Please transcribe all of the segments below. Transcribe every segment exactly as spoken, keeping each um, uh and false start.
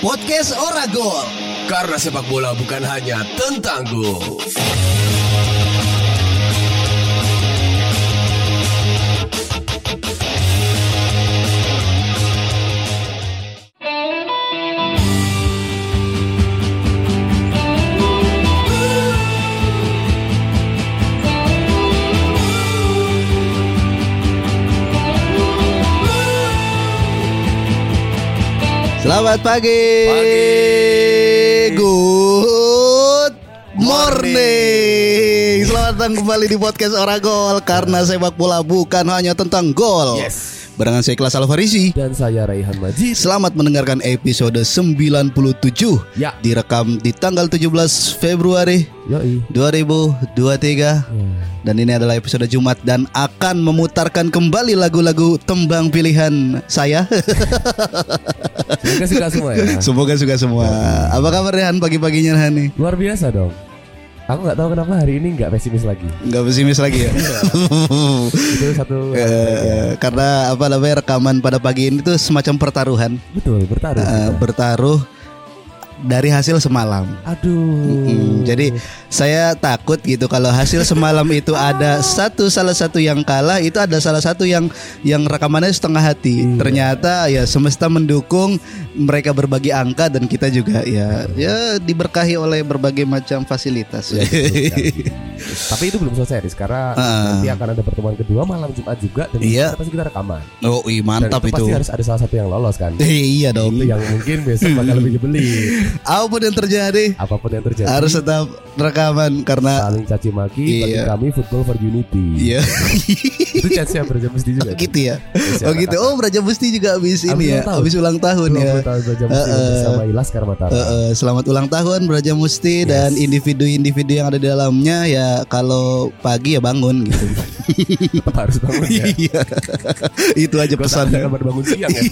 Podcast OraGol, karena sepak bola bukan hanya tentang gol. Selamat pagi. pagi. Good morning. Selamat datang kembali di podcast OraGol, karena sepak bola bukan hanya tentang gol. Yes. Barengan saya Kelas Alfarisi dan saya Raihan Majid. Selamat mendengarkan episode sembilan puluh tujuh. Ya. Direkam di tanggal tujuh belas Februari Yoi. dua ribu dua puluh tiga. Hmm. Dan ini adalah episode Jumat dan akan memutarkan kembali lagu-lagu tembang pilihan saya. Semoga suka semua ya. Semoga suka semua. Apa kabar Rehan pagi-paginya Hani? Luar biasa dong. Aku nggak tahu kenapa hari ini nggak pesimis lagi. Nggak pesimis lagi ya. Itu satu. E, karena apa namanya rekaman pada pagi ini tuh semacam pertaruhan. Betul, bertaruh. Uh, bertaruh. Dari hasil semalam. Aduh. Mm-mm. Jadi saya takut gitu kalau hasil semalam itu ada satu salah satu yang kalah, itu ada salah satu yang yang rekamannya setengah hati. Hmm. Ternyata ya semesta mendukung, mereka berbagi angka dan kita juga ya ya diberkahi oleh berbagai macam fasilitas. Ya, betul, tapi itu belum selesai Riz, karena uh. nanti akan ada pertemuan kedua malam Jumat juga dan yeah. pasti kita rekaman. Oh, iya mantap itu, itu. Pasti harus ada salah satu yang lolos kan. Eh, iya dong. Itu yang mungkin besok bakal lebih dibeli. Apapun yang terjadi, apapun yang terjadi harus tetap rekaman karena saling caci maki bagi iya. kami football for unity. Iya. Itu chatnya Braja Musti juga. Gitu ya. Oh gitu. Oh Braja Musti juga habis ini ya. Habis ulang tahun ya. Bersama Ilas Karmatara. Selamat ulang tahun Braja Musti, dan individu-individu yang ada di dalamnya ya kalau pagi ya bangun gitu. Harus bangun ya. Itu aja pesannya. Bangun siang ya.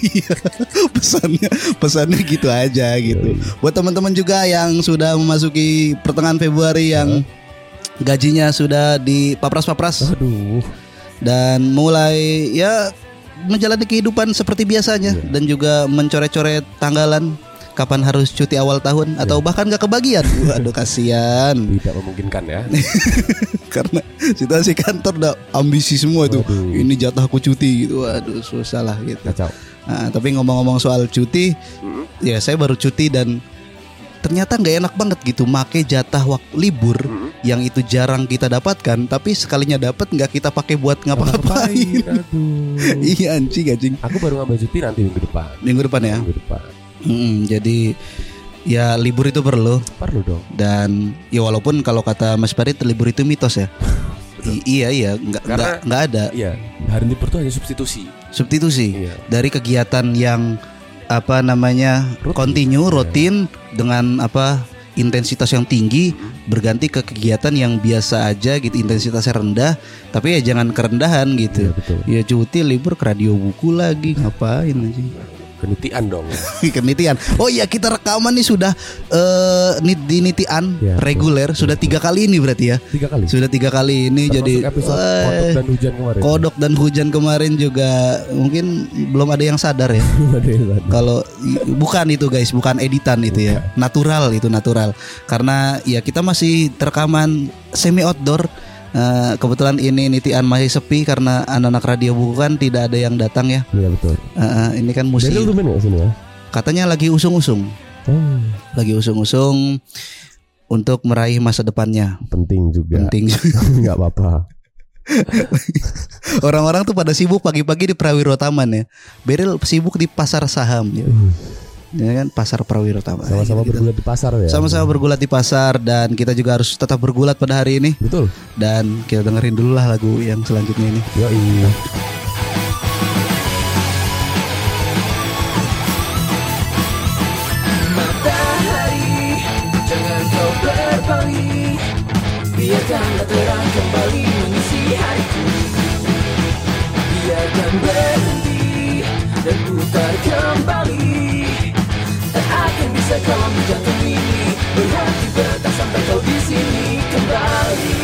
Pesannya pesannya gitu aja gitu. Buat teman-teman juga yang sudah memasuki pertengahan Februari yang gajinya sudah dipapras-papras. Aduh. Dan mulai ya menjalani kehidupan seperti biasanya yeah. dan juga mencoret-coret tanggalan kapan harus cuti awal tahun yeah. atau bahkan gak kebagian. Waduh kasihan. Tidak memungkinkan ya. Karena situasi kantor udah ambisi semua tuh. Waduh. Ini jatahku cuti gitu. Waduh susah lah gitu. Kacau. Nah, tapi ngomong-ngomong soal cuti, mm-hmm. ya saya baru cuti dan ternyata nggak enak banget gitu, make jatah waktu libur mm-hmm. yang itu jarang kita dapatkan, tapi sekalinya dapat nggak kita pakai buat ngapa-ngapain. Iya anjing anjing. Aku baru ngambil cuti nanti minggu depan. Minggu depan ya. Minggu depan. Mm-hmm, jadi ya libur itu perlu. Perlu dong. Dan ya walaupun kalau kata Mas Farid, libur itu mitos ya. I- iya iya nggak nggak nggak ada. Iya hari libur itu hanya substitusi. Substitusi iya. Dari kegiatan yang apa namanya kontinu rutin iya. dengan apa intensitas yang tinggi berganti ke kegiatan yang biasa aja gitu, intensitasnya rendah tapi ya jangan kerendahan gitu. Iya, betul. Ya cuti libur ke radio buku lagi ngapain aja. Kenitian dong. Kenitian. Oh iya kita rekaman nih sudah uh, di nitian ya, reguler betul, sudah tiga kali ini berarti ya. Tiga kali. Sudah tiga kali ini. Termasuk jadi episode eh, kodok dan hujan kemarin. Kodok dan hujan kemarin juga mungkin belum ada yang sadar ya. Kalau bukan itu guys, bukan editan itu ya. Natural itu natural. Karena ya kita masih rekaman semi outdoor. Uh, kebetulan ini nitian masih sepi karena anak-anak radio buku kan tidak ada yang datang ya. Iya betul. Uh, ini kan musim. Dari Ruben nggak sini ya? Katanya lagi usung-usung. Oh. Lagi usung-usung untuk meraih masa depannya. Penting juga. Penting juga. Nggak apa-apa. Orang-orang tuh pada sibuk pagi-pagi di Prawirotaman ya. Beril sibuk di pasar saham. Ya. Ya kan pasar Prawirotaman. Sama-sama gitu. Bergulat di pasar ya. Sama-sama bergulat di pasar dan kita juga harus tetap bergulat pada hari ini. Betul. Dan kita dengerin dulu lah lagu yang selanjutnya ini. Yo iya. Matahari, jangan kau berpaling. Biarkanlah terang kembali mengisi hariku. Biarkan berhenti dan putar kembali. Akan bisa kau menjatuh ini, berhati bertahan sampai kau di sini kembali.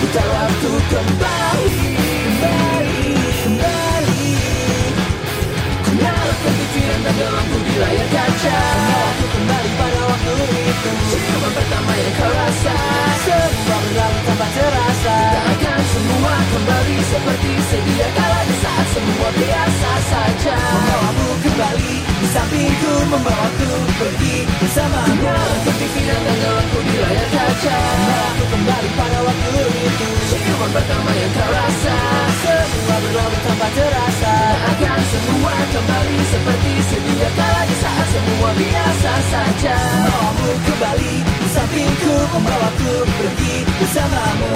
Buta waktu kembali, kembali, kembali. Ku naruh kepikiran. bersedia kalah di saat semua biasa saja. Membawamu kembali di sampingku, membawaku pergi bersamamu ke pimpinan dan dalamku di layar kaca. Membawaku kembali pada waktu itu, ciuman pertama yang kau rasa. Semua berlalu tanpa terasa, akan semua kembali seperti sedia kalah di saat semua biasa saja. Membawamu kembali di sampingku, membawaku pergi bersamamu.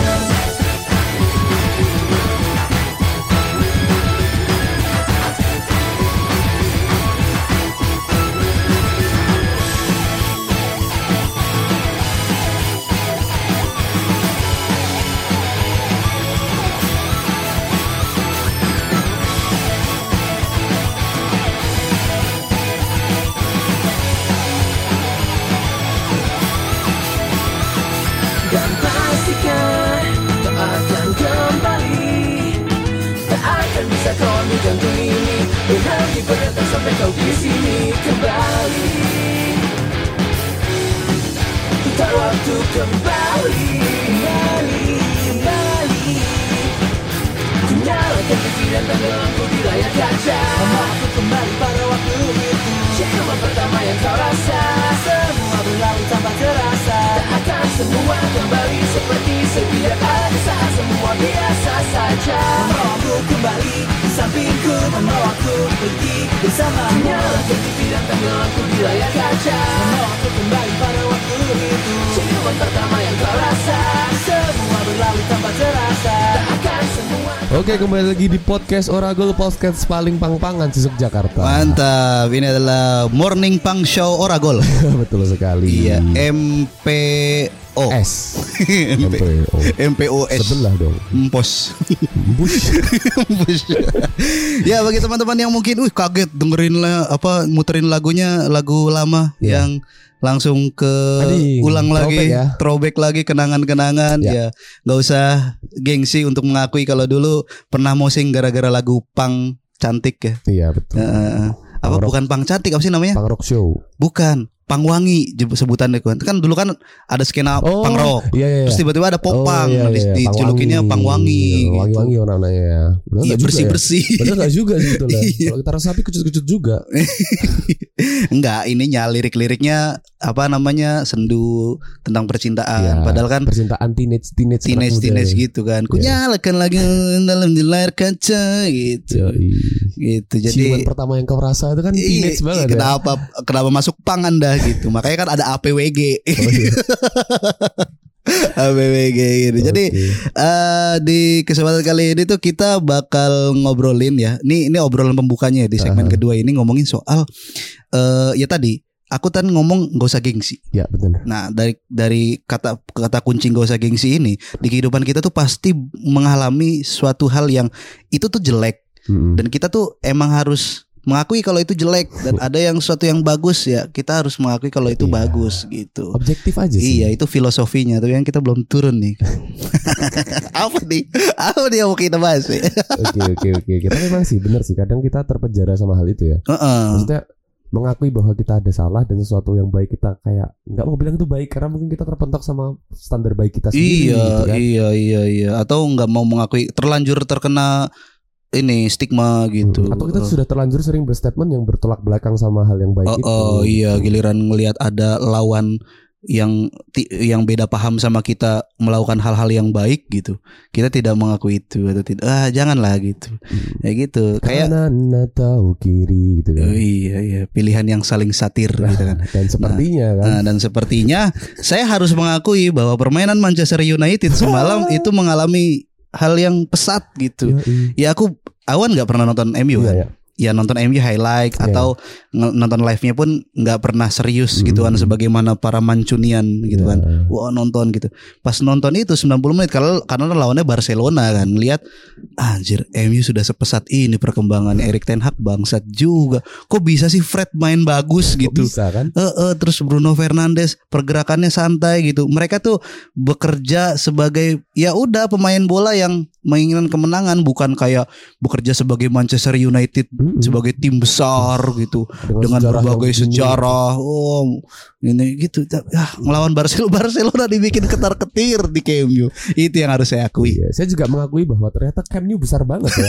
Oke, kembali lagi di Podcast OraGol, podcast paling pang-pangan sesek Jakarta. Mantap, ini adalah Morning Pang Show OraGol. Betul sekali. Iya, M P O S M P O M P O S Sebelah dong. Mpos. Mpos. Ya, bagi teman-teman yang mungkin uh kaget dengerin lah, apa muterin lagunya, lagu lama yeah. yang langsung ke Ading, ulang lagi, ya. throwback lagi, kenangan-kenangan. Ya, nggak ya, usah gengsi untuk mengakui kalau dulu pernah mosing gara-gara lagu pang cantik ya. Iya betul. Uh, apa rock, bukan pang cantik, apa sih namanya? Pang rock show. Bukan. Pang wangi sebutannya kan. Kan dulu kan ada skena oh, pang rock. Iya, iya. Terus tiba-tiba ada popang, oh, iya, iya. dijulukinnya pang wangi. Iya, wangi-wangi gitu. Orang-orangnya ya. Benar iya, bersih-bersih. Ya. Benar enggak juga gitu lah. Kalau kita resapi kecut-kecut juga. Enggak, ininya lirik-liriknya apa namanya? Sendu tentang percintaan. Ya, padahal kan percintaan teenage teenage teenage, teenage gitu kan. Ku nyalakan lagi dalam di layar kaca gitu. Yoi. Gitu. Jadi ciuman pertama yang kau rasa itu kan teenage iya, banget. Kenapa ya? Kenapa masuk pang Anda? Gitu. Makanya kan ada A P W G. Oh, iya. A P W G gitu. Okay. Jadi uh, di kesempatan kali ini tuh kita bakal ngobrolin ya. Ini ini obrolan pembukanya ya, di segmen uh-huh. kedua ini ngomongin soal uh, ya tadi aku kan ngomong gak usah gengsi. Ya, betul. Nah, dari dari kata kata kunci gak usah gengsi ini di kehidupan kita tuh pasti mengalami suatu hal yang itu tuh jelek. Mm-hmm. Dan kita tuh emang harus mengakui kalau itu jelek, dan ada yang suatu yang bagus ya kita harus mengakui kalau itu iya. bagus gitu. Objektif aja sih. Iya, itu filosofinya, tapi yang kita belum turun nih. Apa nih? Apa nih yang mau kita bahas? Oke oke oke. Kita memang sih benar sih, kadang kita terpenjara sama hal itu ya. Uh-uh. Maksudnya mengakui bahwa kita ada salah dan sesuatu yang baik kita kayak nggak mau bilang itu baik karena mungkin kita terpentok sama standar baik kita sendiri. Iya gitu kan? iya iya iya. Atau nggak mau mengakui, terlanjur terkena ini stigma gitu. Hmm. Atau kita uh. sudah terlanjur sering berstatement yang bertolak belakang sama hal yang baik uh, itu. Oh iya, giliran ngelihat ada lawan yang ti, yang beda paham sama kita melakukan hal-hal yang baik gitu, kita tidak mengakui itu atau tidak, ah janganlah gitu. Hmm. Ya gitu. Kayak kanan atau kiri gitu kan. Oh, iya iya, pilihan yang saling satir nah, gitu kan. Dan sepertinya nah, kan. Nah, dan sepertinya saya harus mengakui bahwa permainan Manchester United semalam itu mengalami hal yang pesat gitu. Ya, ya aku awan nggak pernah nonton M U ya, kan. Ya. Ya nonton M U highlight ya. Atau nonton live-nya pun nggak pernah serius hmm. gitu kan. Sebagaimana para Mancunian gitu ya. Kan. Wah wow, nonton gitu. Pas nonton itu sembilan puluh menit kalau karena lawannya Barcelona kan. Lihat anjir, M U sudah sepesat ini perkembangan Eric Ten Hag bangsat juga. Kok bisa sih Fred main bagus ya, gitu. Bisa kan? E -e, terus Bruno Fernandes pergerakannya santai gitu. Mereka tuh bekerja sebagai ya udah pemain bola yang menginginkan kemenangan, bukan kayak bekerja sebagai Manchester United mm-hmm. sebagai tim besar gitu dengan, dengan sejarah berbagai sejarah. Oh, ini gitu. Ah, ngelawan Barcelona, Barcelona dibikin ketar-ketir di Camp Nou. Itu yang harus saya akui. Iya, saya juga mengakui bahwa ternyata Camp Nou besar banget ya.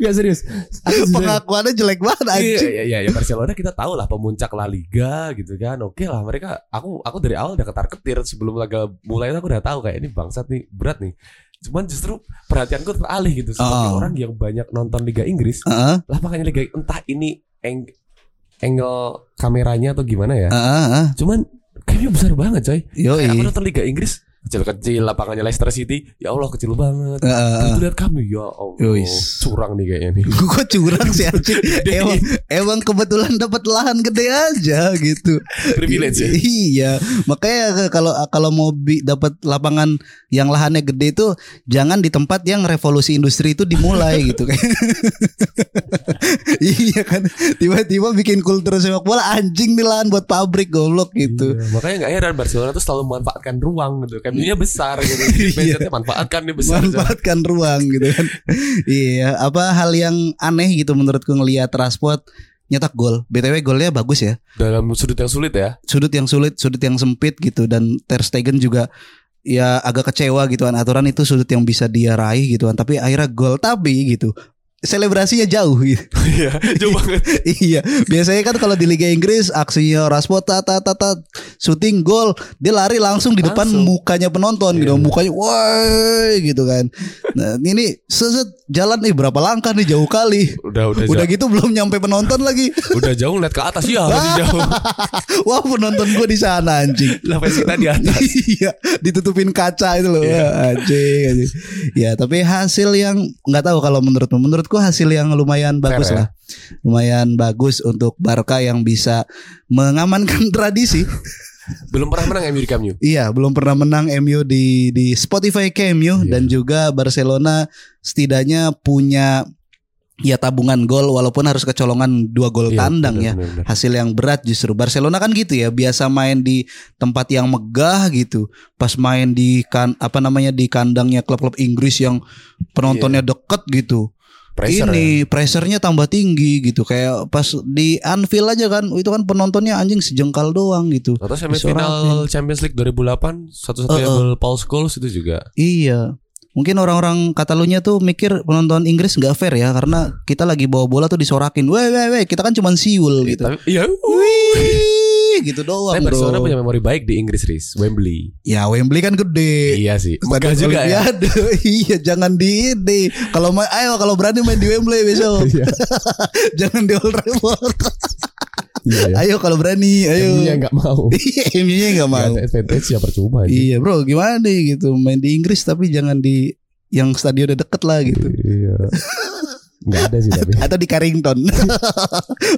Ya serius. Pengakuannya jelek banget anjing. Iya, iya, iya, Barcelona kita tahu lah pemuncak La Liga gitu kan. Oke lah mereka. Aku aku dari awal udah ketar-ketir sebelum laga mulai aku udah tahu kayak ini bangsat nih, berat nih. Cuman justru perhatianku teralih gitu sebagai oh. orang yang banyak nonton Liga Inggris. Uh-huh. Lah makanya Liga entah ini eng, angle kameranya atau gimana ya. Uh-huh. Cuman kayaknya besar banget coy. Yoi. Aku nonton Liga Inggris kecil-kecil, lapangannya Leicester City, ya Allah kecil banget. Uh, lihat kamu, ya Allah, yois. curang nih kayaknya nih. Gue curang sih anjir. Emang, emang kebetulan dapat lahan gede aja gitu. Privilege ya. Iya, makanya kalau kalau mau dapat lapangan yang lahannya gede itu jangan di tempat yang revolusi industri itu dimulai gitu kan. Iya kan, tiba-tiba bikin kultur sepak bola anjing nih lahan buat pabrik goblok gitu. Iya, makanya nggak heran Barcelona tuh selalu memanfaatkan ruang gitu. Kambingnya besar gitu. Budgetnya manfaatkan nih besar. Manfaatkan ruang gitu kan. Iya, apa hal yang aneh gitu menurutku ngelihat transport nyetak gol. B T W golnya bagus ya. Dalam sudut yang sulit ya. Sudut yang sulit, sudut yang sempit gitu, dan Ter Stegen juga ya agak kecewa gitu kan. Aturan itu sudut yang bisa dia raih gitu kan, tapi akhirnya gol tapi gitu. Selebrasinya jauh gitu. Iya, jauh banget. Iya, biasanya kan kalau di Liga Inggris aksinya Rashford tata tata shooting gol, dia lari langsung di depan langsung. mukanya penonton yeah. gitu, mukanya woi gitu kan. Nah, ini seset jalan nih berapa langkah nih jauh kali. Udah udah. Udah jauh. Gitu belum nyampe penonton lagi. Udah jauh lihat ke atas ya, lagi jauh. Wah, penonton gue di sana anjing. Lah kita di atas. Iya, ditutupin kaca itu loh. Yeah. Anjing, anjing. Ya, tapi hasil yang enggak tahu kalau menurut menurut Gue hasil yang lumayan bagus Fair, lah ya? Lumayan bagus untuk Barca yang bisa mengamankan tradisi. Belum pernah menang M U di Camp Nou. Iya, belum pernah menang M U di, di Spotify Camp Nou. Yeah. Dan juga Barcelona setidaknya punya ya tabungan gol, walaupun harus kecolongan dua gol iya, tandang bener, ya bener, bener. Hasil yang berat justru. Barcelona kan gitu ya, biasa main di tempat yang megah gitu. Pas main di kan, apa namanya di kandangnya klub-klub Inggris yang penontonnya yeah. deket gitu. Pressure ini ya. Pressernya tambah tinggi gitu. Kayak pas di Anfield aja kan, itu kan penontonnya anjing sejengkal doang gitu. Atau semifinal Champions League dua ribu delapan satu-satunya uh, uh. gol Paul Scholes itu juga. Iya. Mungkin orang-orang Katalunya tuh mikir penonton Inggris gak fair ya, karena kita lagi bawa bola tuh disorakin, weh weh weh, kita kan cuma siul gitu. Iya. Gitu doang. Tapi Barcelona bro. punya memori baik di Inggris, Riz. Wembley. Ya Wembley kan gede. Iya sih. Megah juga ya. Iya, jangan di ini. Kalau main, ayo kalau berani main di Wembley besok. Jangan di Old Trafford. Iya, ayo kalau berani, ayo. M U-nya enggak mau. M U-nya enggak mau. Advantage ya percuma. Iya, Bro, gimana nih gitu main di Inggris tapi jangan di yang stadionnya deket lah gitu. Iya. Enggak ada sih tapi. Atau di Carrington.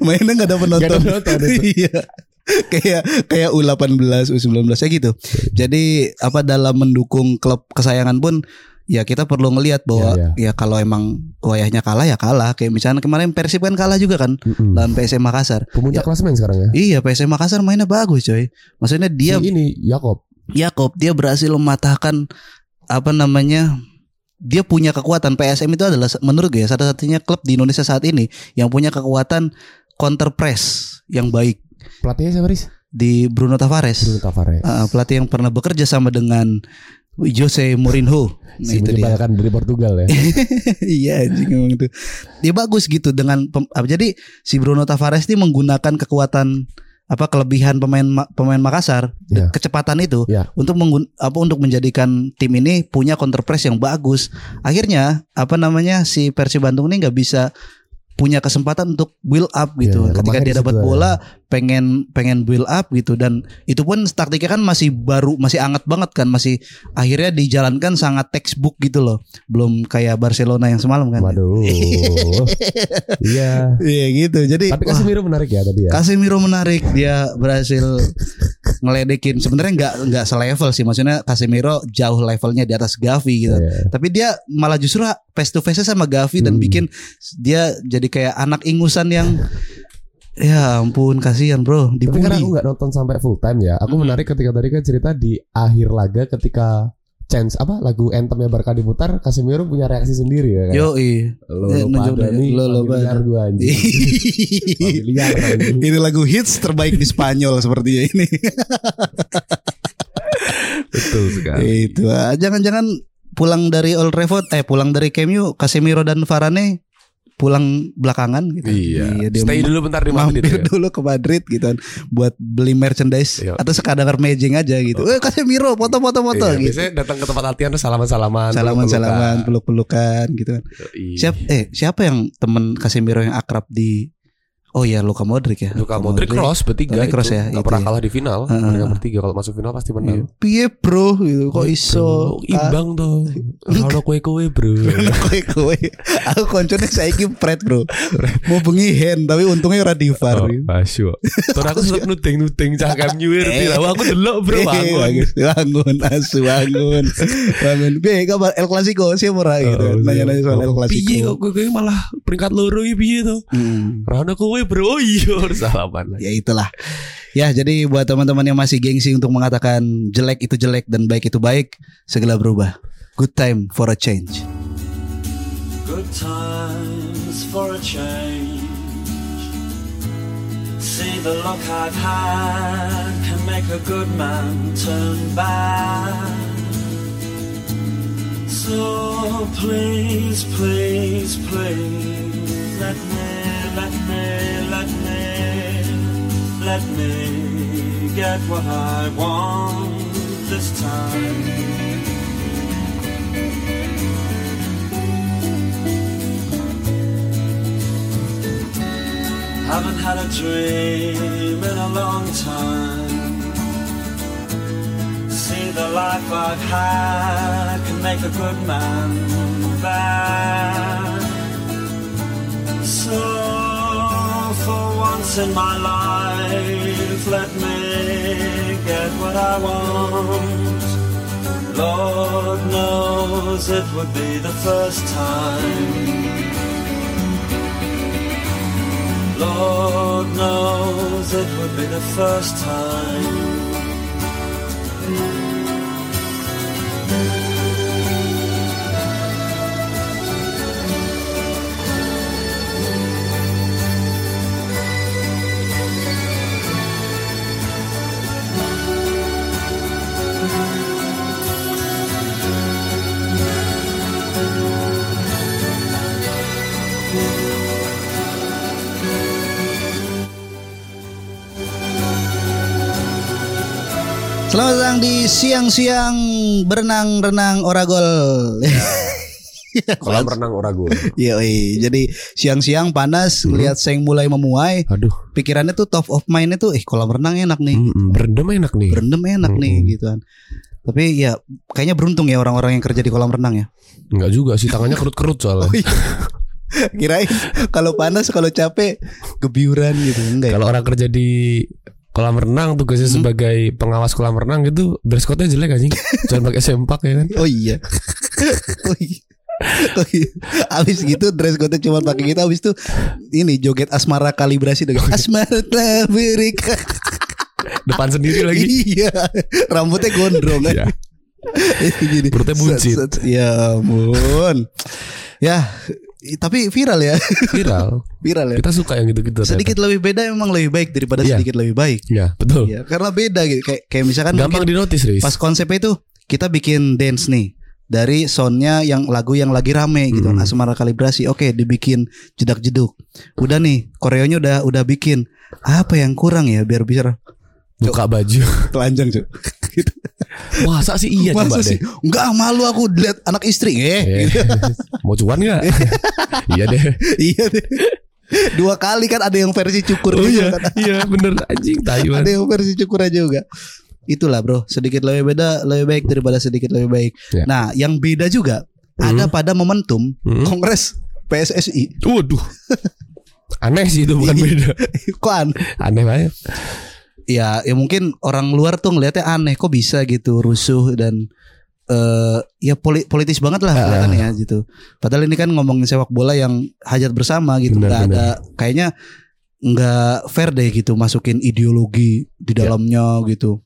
Mainnya enggak ada penonton. Enggak ada penonton. Iya. Kayak kayak U delapan belas, U sembilan belas ya gitu. Jadi apa dalam mendukung klub kesayangan pun ya kita perlu ngelihat bahwa ya, ya. ya kalau emang wayahnya kalah ya kalah. Kayak misalnya kemarin Persib kan kalah juga kan mm-hmm. lawan P S M Makassar. Pemuncak ya, klasemen sekarang ya. Iya, P S M Makassar mainnya bagus coy. Maksudnya dia si ini Yakob. Yakob dia berhasil mematahkan apa namanya, dia punya kekuatan. P S M itu adalah menurut gue ya satu-satunya klub di Indonesia saat ini yang punya kekuatan counter press yang baik. Pelatihnya siapa, Riz? Di Bruno Tavares. Bruno Tavares. Uh, pelatih yang pernah bekerja sama dengan Jose Mourinho. Nah, itu dia kan dari Portugal ya. Iya, ngomong itu. Dia bagus gitu dengan pem- jadi si Bruno Tavares ini menggunakan kekuatan apa kelebihan pemain pemain Makassar yeah. kecepatan itu yeah. untuk menggun, apa untuk menjadikan tim ini punya counter press yang bagus. Akhirnya apa namanya si Persib Bandung ini nggak bisa punya kesempatan untuk build up gitu. Yeah, ketika dia dapat bola pengen pengen build up gitu, dan itu pun taktiknya kan masih baru, masih anget banget kan, masih akhirnya dijalankan sangat textbook gitu loh. Belum kayak Barcelona yang semalam kan. Waduh. Iya. Iya gitu. Jadi tapi Casemiro menarik ya tadi ya. Casemiro menarik, dia berhasil ngeledekin. Sebenarnya enggak enggak selevel sih. Maksudnya Casemiro jauh levelnya di atas Gavi gitu. Yeah. Tapi dia malah justru face to face sama Gavi hmm. dan bikin dia jadi Jadi kayak anak ingusan yang ya ampun kasihan bro. Dibully. Tapi karena aku gak nonton sampai full time ya. Aku menarik ketika tadi kan cerita di akhir laga ketika Chance apa lagu anthemnya Barca diputar, Casemiro punya reaksi sendiri ya kan. Yoi. Lo lo pada nih. Lo liar gue anjing. Liar anjing. Ini lagu hits terbaik di Spanyol sepertinya ini. Betul sekali. Itu. Jangan-jangan pulang dari Old Trafford eh pulang dari Camp Nou, Casemiro dan Varane pulang belakangan gitu. Iya. Dia stay dulu bentar di Madrid. Mampir ya? Dulu ke Madrid gitu buat beli merchandise iya. Atau sekadar mejeng aja gitu. Oh. Eh Casemiro foto-foto-foto iya, gitu. Biasanya datang ke tempat latihan tuh salaman-salaman, salaman-salaman, peluk-pelukan gitu kan. Iya. Siap eh siapa yang teman Casemiro yang akrab di Oh iya Luka Modric ya. Luka Modric, Modric cross bertiga. Modric cross ya. Gak pernah ya. Kalah di final. Uh, mereka bertiga kalau masuk final pasti menang. Piye bro gitu. Kok iso imbang tuh. Kalau kowe-kowe bro. Kowe-kowe. Aku koncone saiki Fred bro. Mau bengi hand tapi untungnya ora divar. Masuk. Terus aku sempet nuding-nuding cangkem nyuwir di aku delok bro bangun. Bangun asu bangun. Bangun. Piye kabar El Clasico sih ora gitu. Nanya-nanya soal El Clasico. Piye kok kowe malah peringkat loro iki piye to? Rono kowe bro, iya salaman. Ya itulah. Ya jadi buat teman-teman yang masih gengsi untuk mengatakan jelek itu jelek dan baik itu baik, segala berubah. Good time for a change. Good times for a change. See the luck I've had can make a good man turn bad. So please, please, please let me. Let me, let me, let me get what I want this time. Haven't had a dream in a long time. See the life I've had can make a good man bad. So for once in my life, let me get what I want. Lord knows it would be the first time. Lord knows it would be the first time. Selamat datang di siang-siang berenang-renang Oragol. Ya, kolam renang Oragol. Iya, jadi siang-siang panas, hmm. lihat seng mulai memuai. Aduh. Pikirannya tuh top of mind-nya tuh, eh kolam renang enak nih. Hmm, berendam enak nih. Berendam enak hmm. nih gitu kan. Tapi ya kayaknya beruntung ya orang-orang yang kerja di kolam renang ya. Enggak juga sih, tangannya kerut-kerut soalnya. Oh, iya. Kirain kalau panas, kalau capek gebiuran gitu. Enggak. Kalau ya? Orang kerja di kolam renang tugasnya hmm. sebagai pengawas kolam renang gitu, dress code-nya jelek anjing. Jangan pakai sempak ya kan. Oh iya. Oh iya. Oh iya. Abis gitu dress code-nya cuma pakai gitu, abis itu ini joget asmara kalibrasi dengan asmara Amerika. Depan sendiri lagi. Iya. Rambutnya gondrong kan. Iya. Perutnya buncit. Ya ampun. Ya. Tapi viral ya. Viral. Viral ya. Kita suka yang gitu-gitu. Sedikit ternyata. Lebih beda memang lebih baik daripada yeah. sedikit lebih baik. Iya, yeah, betul. Yeah, karena beda gitu. Kayak kayak misalkan gampang dinotis, Riz. Pas konsepnya itu kita bikin dance nih dari soundnya yang lagu yang lagi rame gitu. Mm. Asmara kalibrasi. Oke, okay, dibikin jedak-jeduk. Udah nih, koreonya udah udah bikin. Apa yang kurang ya biar bisa buka baju telanjang, Cuk. Gitu. Masa sih iya Masa coba sih? Deh enggak malu aku lihat anak istri eh, gitu. Mau cuan gak? Iya deh Iya deh Dua kali kan ada yang versi cukur oh juga, iya, kan? Iya bener anjing Taiwan. Ada yang versi cukur aja juga. Itulah bro, sedikit lebih beda lebih baik daripada sedikit lebih baik ya. Nah yang beda juga hmm. ada pada momentum hmm. Kongres P S S I. Waduh. Aneh sih itu bukan beda. Kok aneh? Aneh banget. Ya, ya mungkin orang luar tuh ngelihatnya aneh kok bisa gitu rusuh dan uh, ya poli- politis banget lah kelihatannya ya gitu. Padahal ini kan ngomongin sepak bola yang hajat bersama gitu. Benar, gak benar. Ada kayaknya nggak fair deh gitu masukin ideologi di dalamnya ya. Gitu.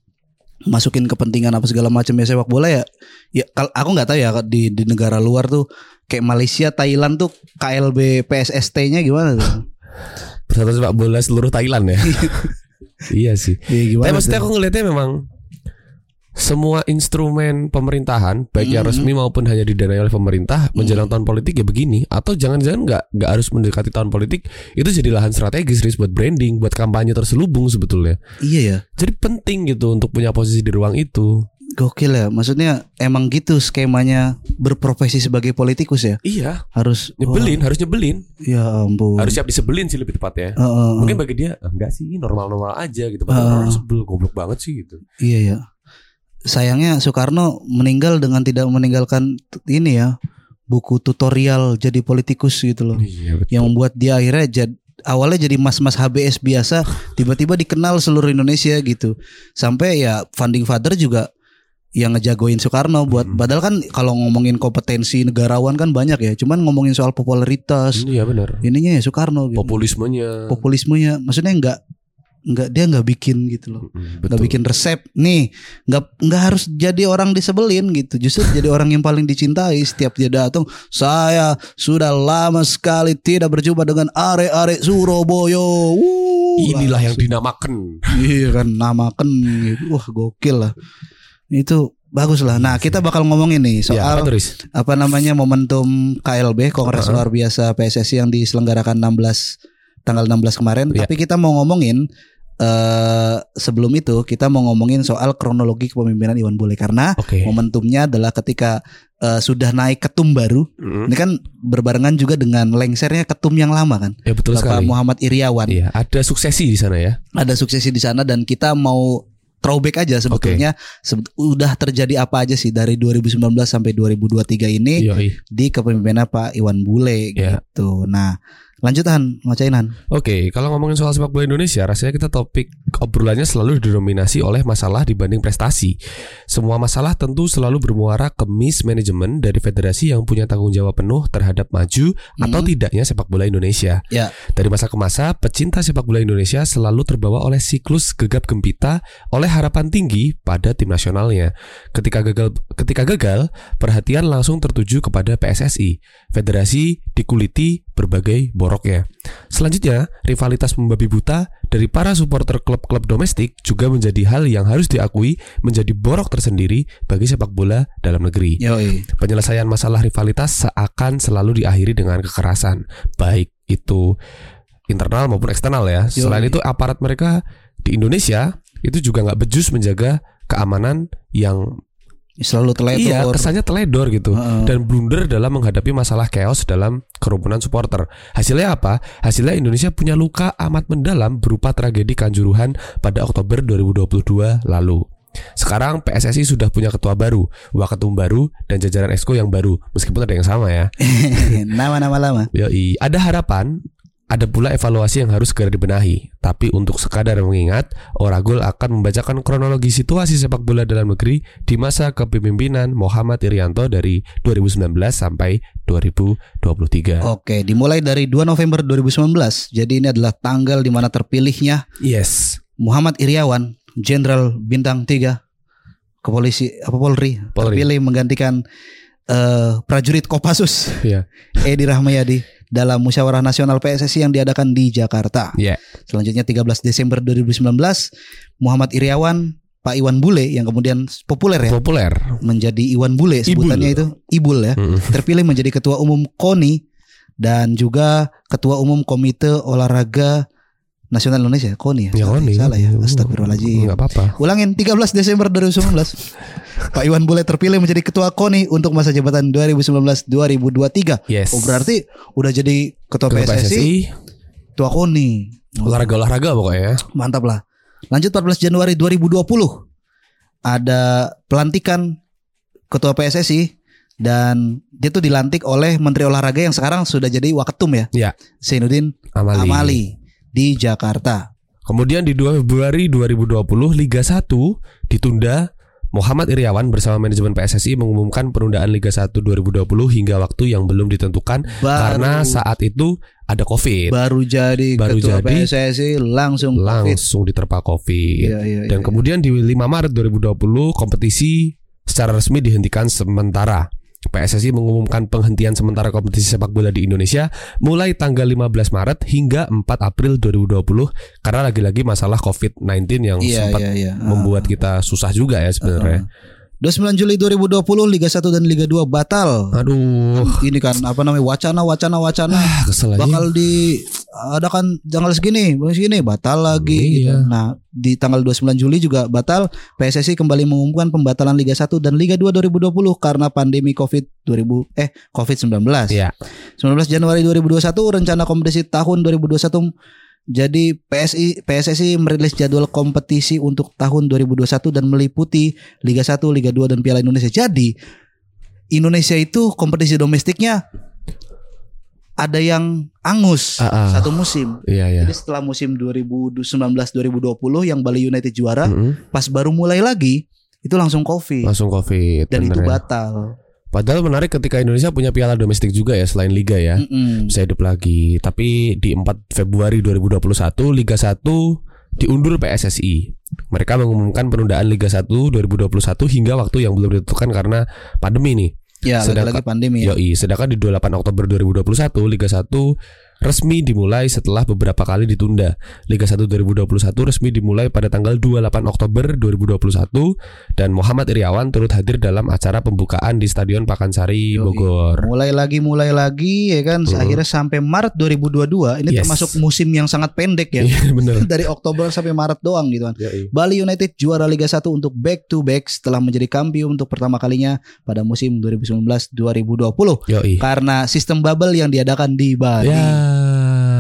masukin kepentingan apa segala macam ya sepak bola ya. Ya aku nggak tahu ya di, di negara luar tuh kayak Malaysia, Thailand tuh K L B P S S T-nya gimana tuh? Persatuan sepak bola seluruh Thailand ya. Iya sih. Ya, tapi maksudnya aku ngelihatnya memang semua instrumen pemerintahan baik yang resmi maupun hanya didanai oleh pemerintah menjelang tahun politik ya begini. Atau jangan-jangan nggak nggak harus mendekati tahun politik itu jadi lahan strategis Riz, buat branding, buat kampanye terselubung sebetulnya. Iya ya. Jadi penting gitu untuk punya posisi di ruang itu. Gokil ya, maksudnya emang gitu skemanya berprofesi sebagai politikus ya. Iya. Harus nyebelin, wah. harus nyebelin. Ya ampun. Harus siap disebelin sih lebih tepatnya. Uh, uh, uh. Mungkin bagi dia ah, enggak sih, normal-normal aja gitu. Padahal uh, orang sebel, goblok banget sih gitu. Iya ya. Sayangnya Soekarno meninggal dengan tidak meninggalkan ini ya, buku tutorial jadi politikus gitu loh. Iya, betul. Yang membuat dia akhirnya jadi awalnya jadi mas-mas H B S biasa, tiba-tiba dikenal seluruh Indonesia gitu. Sampai ya Founding Father juga yang ngejagoin Soekarno buat hmm. padahal kan kalau ngomongin kompetensi negarawan kan banyak ya, cuman ngomongin soal popularitas. Iya benar. Ininya ya Soekarno. Gitu. Populismenya. Populismenya, maksudnya nggak nggak dia nggak bikin gitu loh, nggak hmm, bikin resep nih, nggak nggak harus jadi orang disebelin gitu, justru jadi orang yang paling dicintai setiap dia datang. Saya sudah lama sekali tidak berjumpa dengan arek-arek Surabaya. Wuh, inilah langsung yang dinamakan. Iya kan, namakan. Gitu. Wah gokil lah. Itu bagus lah. Nah kita bakal ngomongin nih soal ya, apa namanya momentum K L B Kongres uh-huh. Luar Biasa P S S I yang diselenggarakan enam belas tanggal enam belas kemarin ya. Tapi kita mau ngomongin uh, sebelum itu kita mau ngomongin soal kronologi kepemimpinan Iwan Bule karena okay. momentumnya adalah ketika uh, sudah naik ketum baru mm-hmm. ini kan berbarengan juga dengan lengsernya ketum yang lama kan ya, betul Bapak sekali. Muhammad Iriawan ya, ada suksesi di sana ya. Ada suksesi di sana dan kita mau throwback aja sebetulnya okay. Sebet- udah terjadi apa aja sih dari dua ribu sembilan belas sampai dua ribu dua puluh tiga ini Yoi. Di kepemimpinan Pak Iwan Bule yeah. gitu. Nah, lanjutan ngocainan. Oke, okay, kalau ngomongin soal sepak bola Indonesia, rasanya kita topik obrolannya selalu didominasi oleh masalah dibanding prestasi. Semua masalah tentu selalu bermuara ke mismanagement dari federasi yang punya tanggung jawab penuh terhadap maju hmm. atau tidaknya sepak bola Indonesia. Ya. Dari masa ke masa, pecinta sepak bola Indonesia selalu terbawa oleh siklus gegap gempita oleh harapan tinggi pada tim nasionalnya. Ketika gagal, ketika gagal, perhatian langsung tertuju kepada P S S I. Federasi dikuliti berbagai boroknya. Selanjutnya, rivalitas membabi buta dari para supporter klub-klub domestik juga menjadi hal yang harus diakui menjadi borok tersendiri bagi sepak bola dalam negeri. Yoi. Penyelesaian masalah rivalitas seakan selalu diakhiri dengan kekerasan, baik itu internal maupun eksternal ya. Yoi. Selain itu, aparat mereka di Indonesia itu juga nggak bejus menjaga keamanan yang selalu teledor. Iya, kesannya teledor gitu uh-uh. dan blunder dalam menghadapi masalah chaos dalam kerumunan supporter. Hasilnya apa? Hasilnya Indonesia punya luka amat mendalam berupa tragedi Kanjuruhan pada Oktober dua ribu dua puluh dua lalu. Sekarang P S S I sudah punya ketua baru, waketum baru, dan jajaran exco yang baru, meskipun ada yang sama ya. Nama-nama lama. Yoi, ada harapan. Ada pula evaluasi yang harus segera dibenahi. Tapi untuk sekadar mengingat, Oragol akan membacakan kronologi situasi sepak bola dalam negeri di masa kepemimpinan Muhammad Irianto dari dua ribu sembilan belas sampai dua ribu dua puluh tiga. Oke, dimulai dari dua November dua ribu sembilan belas. Jadi ini adalah tanggal di mana terpilihnya Yes. Muhammad Iriawan, Jenderal Bintang tiga Kepolisi apa Polri, Polri. terpilih menggantikan uh, prajurit Kopassus yeah. Edi Rahmayadi dalam musyawarah nasional P S S I yang diadakan di Jakarta. Yeah. Selanjutnya tiga belas Desember dua ribu sembilan belas, Muhammad Iriawan, Pak Iwan Bule yang kemudian populer ya. Populer. Menjadi Iwan Bule sebutannya Ibul. Itu Ibul ya. Mm. Terpilih menjadi ketua umum KONI dan juga ketua umum Komite Olahraga Nasional Indonesia, KONI ya. Ya KONI. Salah ya. Astagfirullahaladzim. Enggak apa-apa. Ulangin, tiga belas Desember dua ribu sembilan belas. Pak Iwan Bule terpilih menjadi ketua KONI untuk masa jabatan dua ribu sembilan belas dua ribu dua puluh tiga. Yes. Oh, berarti udah jadi ketua, ketua P S S I, P S S I, ketua KONI. Olahraga-olahraga pokoknya. Mantap lah. Lanjut empat belas Januari dua ribu dua puluh. Ada pelantikan ketua P S S I. Dan dia tuh dilantik oleh Menteri Olahraga yang sekarang sudah jadi Waketum ya. Iya. Zainuddin Amali. Amali. Di Jakarta. Kemudian di dua Februari dua ribu dua puluh Liga satu ditunda Muhammad Iriawan bersama manajemen P S S I mengumumkan penundaan Liga satu dua ribu dua puluh hingga waktu yang belum ditentukan baru, karena saat itu ada COVID. Baru jadi baru ketua jadi, P S S I langsung langsung COVID. Diterpa COVID. Ya, ya, Dan ya, kemudian ya. di lima Maret dua ribu dua puluh kompetisi secara resmi dihentikan sementara. P S S I mengumumkan penghentian sementara kompetisi sepak bola di Indonesia mulai tanggal lima belas Maret hingga empat April dua ribu dua puluh karena lagi-lagi masalah covid sembilan belas yang yeah, sempat yeah, yeah. Uh, membuat kita susah juga ya sebenarnya. Uh, dua puluh sembilan Juli dua ribu dua puluh Liga satu dan Liga dua batal. Aduh. Ini kan apa namanya wacana-wacana wacana, wacana, wacana. Ah, kesel aja. Bakal diadakan tanggal segini, segini batal lagi hmm, gitu. Iya. Nah, di tanggal dua puluh sembilan Juli juga batal. P S S I kembali mengumumkan pembatalan Liga satu dan Liga dua dua ribu dua puluh karena pandemi covid sembilan belas. Eh, COVID sembilan belas. Iya. sembilan belas Januari dua ribu dua puluh satu rencana kompetisi tahun dua ribu dua puluh satu. Jadi P S I, P S S I merilis jadwal kompetisi untuk tahun dua ribu dua puluh satu dan meliputi Liga satu, Liga dua, dan Piala Indonesia. Jadi Indonesia itu kompetisi domestiknya ada yang angus uh, uh, satu musim. Iya, iya. Jadi setelah musim dua ribu sembilan belas dua ribu dua puluh yang Bali United juara, mm-hmm. pas baru mulai lagi itu langsung COVID. Langsung COVID. Dan itu ya. batal. Padahal menarik ketika Indonesia punya piala domestik juga ya selain liga ya. Mm-mm. Bisa hidup lagi. Tapi di empat Februari dua ribu dua puluh satu Liga satu diundur P S S I. Mereka mengumumkan penundaan Liga satu dua ribu dua puluh satu hingga waktu yang belum ditentukan karena pandemi nih. Ya, lagi pandemi ya. Yoi, sedangkan di dua puluh delapan Oktober dua ribu dua puluh satu Liga satu resmi dimulai setelah beberapa kali ditunda. Liga satu dua ribu dua puluh satu resmi dimulai pada tanggal dua puluh delapan Oktober dua ribu dua puluh satu dan Muhammad Iriawan turut hadir dalam acara pembukaan di Stadion Pakansari, Yoi. Bogor. Mulai lagi, mulai lagi ya kan. Hmm. Akhirnya sampai Maret dua ribu dua puluh dua ini yes. termasuk musim yang sangat pendek ya. Bener. Dari Oktober sampai Maret doang gitu kan. Yoi. Bali United juara Liga satu untuk back to back setelah menjadi kampiun untuk pertama kalinya pada musim dua ribu sembilan belas dua ribu dua puluh. Karena sistem bubble yang diadakan di Bali. Ya.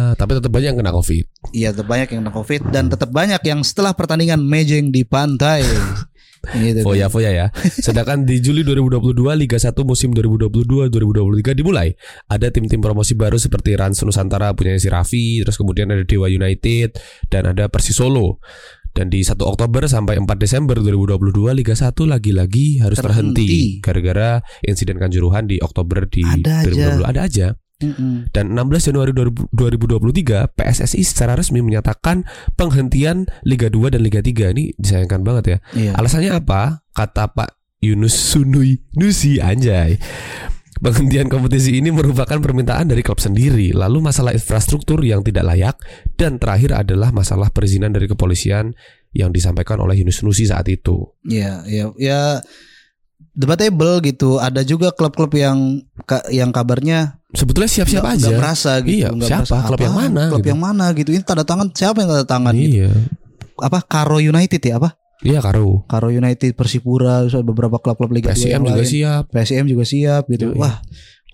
Tapi tetap banyak yang kena COVID. Iya, tetap banyak yang kena COVID dan tetap banyak yang setelah pertandingan mejeng di pantai. Foya-foya ya. Sedangkan di Juli dua ribu dua puluh dua Liga satu musim dua ribu dua puluh dua dua ribu dua puluh tiga dimulai. Ada tim-tim promosi baru seperti Rans Nusantara punya si Raffi, terus kemudian ada Dewa United dan ada Persis Solo. Dan di satu Oktober sampai empat Desember dua ribu dua puluh dua Liga satu lagi-lagi harus terhenti, terhenti gara-gara insiden Kanjuruhan di Oktober di ada dua ribu dua puluh. Aja. Ada aja. Mm-hmm. Dan enam belas Januari dua ribu dua puluh tiga P S S I secara resmi menyatakan penghentian Liga dua dan Liga tiga. Ini disayangkan banget ya. Iya. Alasannya apa? Kata Pak Yunus Nusi, anjay. Penghentian kompetisi ini merupakan permintaan dari klub sendiri. Lalu masalah infrastruktur yang tidak layak dan terakhir adalah masalah perizinan dari kepolisian yang disampaikan oleh Yunus Nusi saat itu. Iya, iya, ya debatable gitu. Ada juga klub-klub yang yang kabarnya sebetulnya siap-siap nggak, aja. Gak merasa gitu. Iya, gak siapa? Merasa, klub yang mana? Klub gitu. yang mana gitu. Ini tanda tangan siapa yang tanda tangan iya. gitu. Apa Karo United ya apa? Iya, Karo. Karo United, Persipura, beberapa klub-klub Liga dua yang lain. P S M juga siap. P S M juga siap gitu. Yoi. Wah,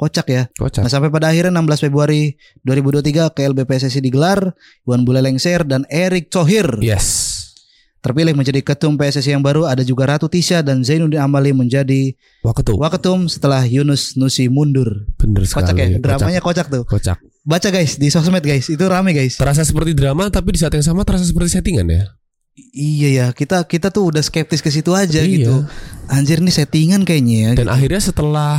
kocak ya. Kocak. Nah, sampai pada akhirnya enam belas Februari dua ribu dua puluh tiga K L B P S S I digelar. Iwan Bule Lengser dan Eric Thohir. Yes. Terpilih menjadi ketum P S S I yang baru. Ada juga Ratu Tisha dan Zainuddin Amali menjadi waketum. Waketum setelah Yunus Nusi mundur. Bener sekali. Kocak ya, kocak. Dramanya kocak tuh. Kocak. Baca guys di sosmed guys, itu rame guys. Terasa seperti drama tapi di saat yang sama terasa seperti settingan ya. Iya ya, kita kita tuh udah skeptis ke situ aja iya. gitu. Anjir nih settingan kayaknya ya. Dan gitu. Akhirnya setelah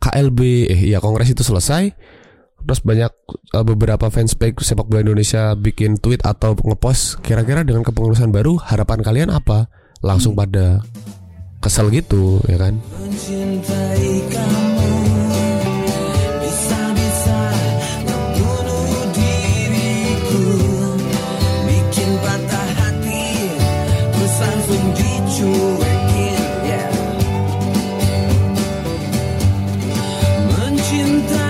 K L B eh ya kongres itu selesai, terus banyak uh, beberapa fanspage sepak bola Indonesia bikin tweet atau ngepost kira-kira dengan kepengurusan baru harapan kalian apa? Langsung hmm. pada kesel gitu ya kan. Mencintai kamu, bisa-bisa membunuh diriku, bikin patah hati, terus langsung dicuekin yeah. Mencintai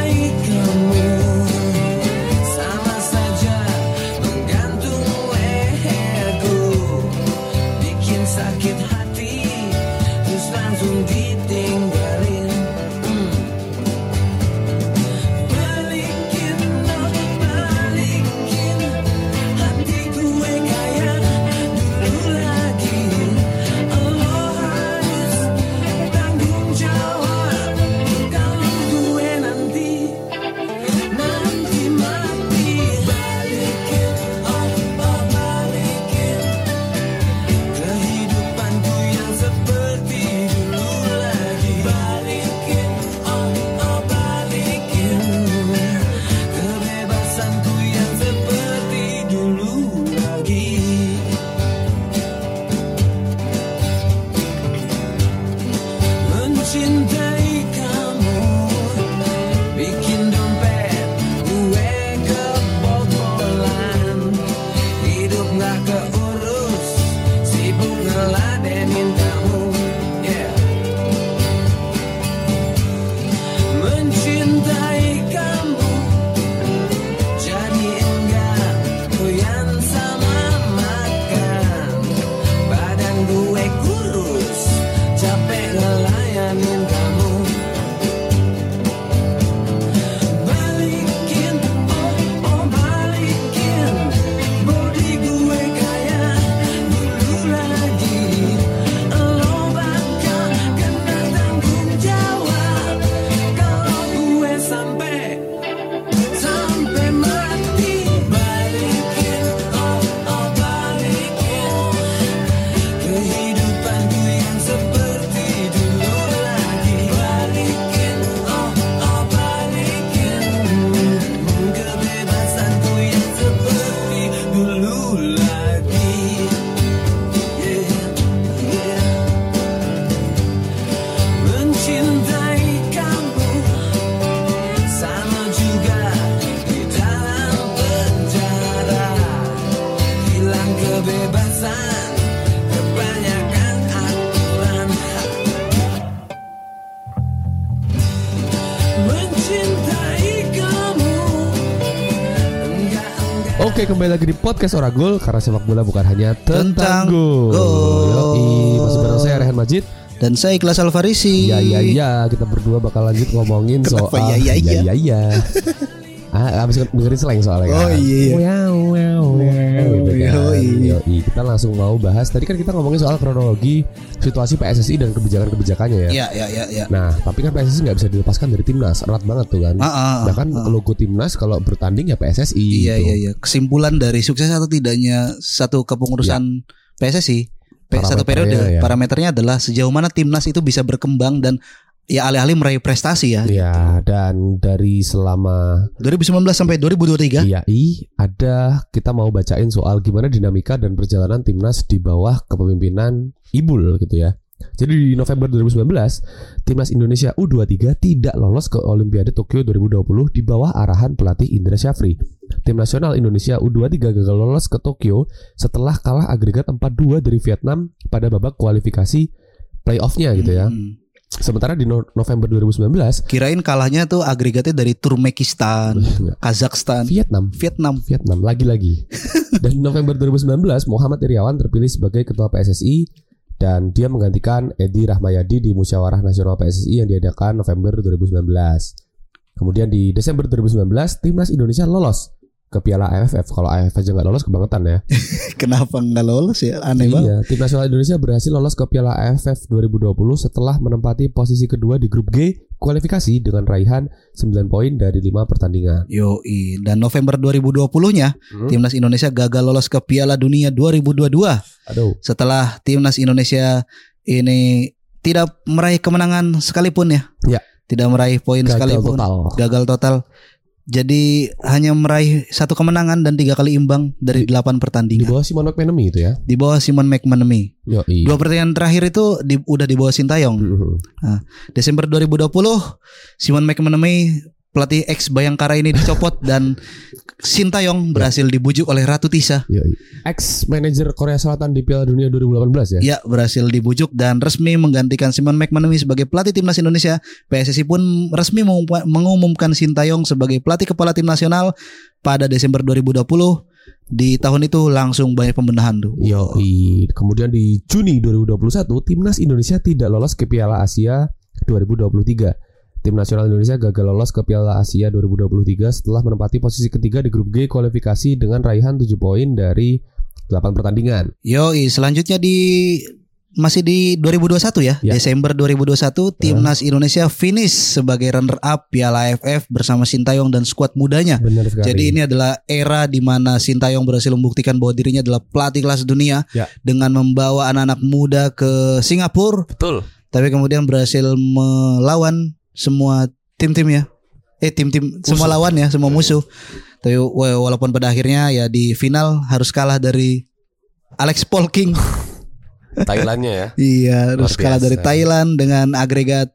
Oke, kembali lagi di Podcast OraGol, karena sepak bola bukan hanya tentang, tentang gol. Yoi, masih bareng saya Rehan Majid dan saya Ikhlas Alfarisi. Ya ya ya, kita berdua bakal lanjut ngomongin soal ya ya ya. ya, ya. Ah, habis dengerin slang soalnya. Oh iya. Wow, wow. Yoi, kita langsung mau bahas. Tadi kan kita ngomongin soal kronologi situasi P S S I dan kebijakan-kebijakannya ya. Iya, iya, iya, ya. Nah, tapi kan P S S I enggak bisa dilepaskan dari timnas. Erat banget tuh kan. Ah, ah, Bahkan ah. logo timnas kalau bertanding ya P S S I. Iya, gitu. iya, iya. Kesimpulan dari sukses atau tidaknya satu kepengurusan ya. P S S I satu periode, ya. Parameternya adalah sejauh mana timnas itu bisa berkembang dan ya alih-alih meraih prestasi ya. Iya, gitu. Dan dari selama dua ribu sembilan belas sampai dua ribu dua puluh tiga iya, ada kita mau bacain soal gimana dinamika dan perjalanan timnas di bawah kepemimpinan Ibul gitu ya. Jadi di November dua ribu sembilan belas timnas Indonesia U dua puluh tiga tidak lolos ke Olimpiade Tokyo dua ribu dua puluh di bawah arahan pelatih Indra Syafri. Tim nasional Indonesia U dua puluh tiga gagal lolos ke Tokyo setelah kalah agregat empat dua dari Vietnam pada babak kualifikasi playoff-nya gitu ya. Hmm. Sementara di November dua ribu sembilan belas kirain kalahnya tuh agregatnya dari Turkmenistan, Kazakhstan, Vietnam, Vietnam, Vietnam lagi-lagi. Dan November dua ribu sembilan belas Muhammad Iriawan terpilih sebagai ketua P S S I dan dia menggantikan Edi Rahmayadi di Musyawarah Nasional P S S I yang diadakan November dua ribu sembilan belas. Kemudian di Desember dua ribu sembilan belas timnas Indonesia lolos ke Piala A F F. Kalau A F F aja nggak lolos kebangetan ya. Kenapa nggak lolos ya? Aneh banget. Iya, tim nasional Indonesia berhasil lolos ke Piala A F F dua ribu dua puluh setelah menempati posisi kedua di grup G kualifikasi dengan raihan sembilan poin dari lima pertandingan. Yoi. Dan November dua ribu dua puluh-nya hmm. timnas Indonesia gagal lolos ke Piala Dunia dua ribu dua puluh dua. Aduh. Setelah timnas Indonesia ini tidak meraih kemenangan sekalipun ya. Ya. Tidak meraih poin gagal sekalipun. Total. Gagal total. Jadi hanya meraih satu kemenangan dan tiga kali imbang dari delapan pertandingan. Di bawah Simon McMenemy itu ya? Di bawah Simon McMenemy. Yoi. Dua pertandingan terakhir itu di, udah di bawah Shin Taeyong. Uh-huh. Nah, Desember dua ribu dua puluh Simon McMenemy pelatih ex Bayangkara ini dicopot dan Shin Taeyong berhasil dibujuk oleh Ratu Tisha. Yoi. Ex manajer Korea Selatan di Piala Dunia dua ribu delapan belas ya? Ya, berhasil dibujuk dan resmi menggantikan Simon McMenemy sebagai pelatih timnas Indonesia. P S S I pun resmi mengumumkan Shin Taeyong sebagai pelatih kepala tim nasional pada Desember dua ribu dua puluh. Di tahun itu langsung banyak pembenahan tuh. Yoi. Kemudian di Juni dua ribu dua puluh satu timnas Indonesia tidak lolos ke Piala Asia dua ribu dua puluh tiga. Tim nasional Indonesia gagal lolos ke Piala Asia dua ribu dua puluh tiga setelah menempati posisi ketiga di grup G kualifikasi dengan raihan tujuh poin dari delapan pertandingan. Yoi, selanjutnya di masih di dua ribu dua puluh satu ya, ya. Desember dua ribu dua puluh satu timnas ya. Indonesia finish sebagai runner up Piala A F F bersama Shin Taeyong dan skuad mudanya. Benar sekali. Jadi ini adalah era di mana Shin Taeyong berhasil membuktikan bahwa dirinya adalah pelatih kelas dunia ya. Dengan membawa anak-anak muda ke Singapura. Betul. Tapi kemudian berhasil melawan semua tim-tim ya. Eh tim-tim musuh. Semua lawan ya, semua musuh. Tapi walaupun pada akhirnya ya di final harus kalah dari Alex Polking Thailandnya ya. Iya, harus kalah dari Thailand dengan agregat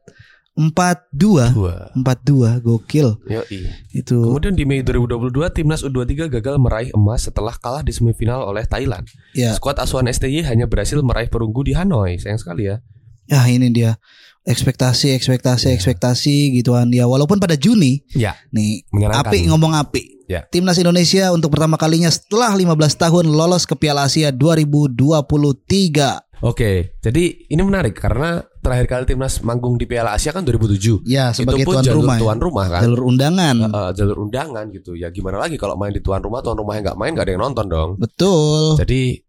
empat dua. empat dua gokil. Yoi. Itu. Kemudian di Mei dua ribu dua puluh dua timnas U dua puluh tiga gagal meraih emas setelah kalah di semifinal oleh Thailand. Ya. Skuad asuhan S T Y hanya berhasil meraih perunggu di Hanoi. Sayang sekali ya. Ya ini dia. ekspektasi ekspektasi yeah. ekspektasi gituan ya, walaupun pada Juni yeah. nih api ngomong api yeah. timnas Indonesia untuk pertama kalinya setelah lima belas tahun lolos ke Piala Asia dua ribu dua puluh tiga. Oke, jadi ini menarik karena terakhir kali timnas manggung di Piala Asia kan dua ribu tujuh ya, sebagai itu pun tuan jalur rumah, tuan rumah kan, jalur undangan uh, jalur undangan gitu ya. Gimana lagi kalau main di tuan rumah, tuan rumah yang nggak main nggak ada yang nonton dong. Betul. Jadi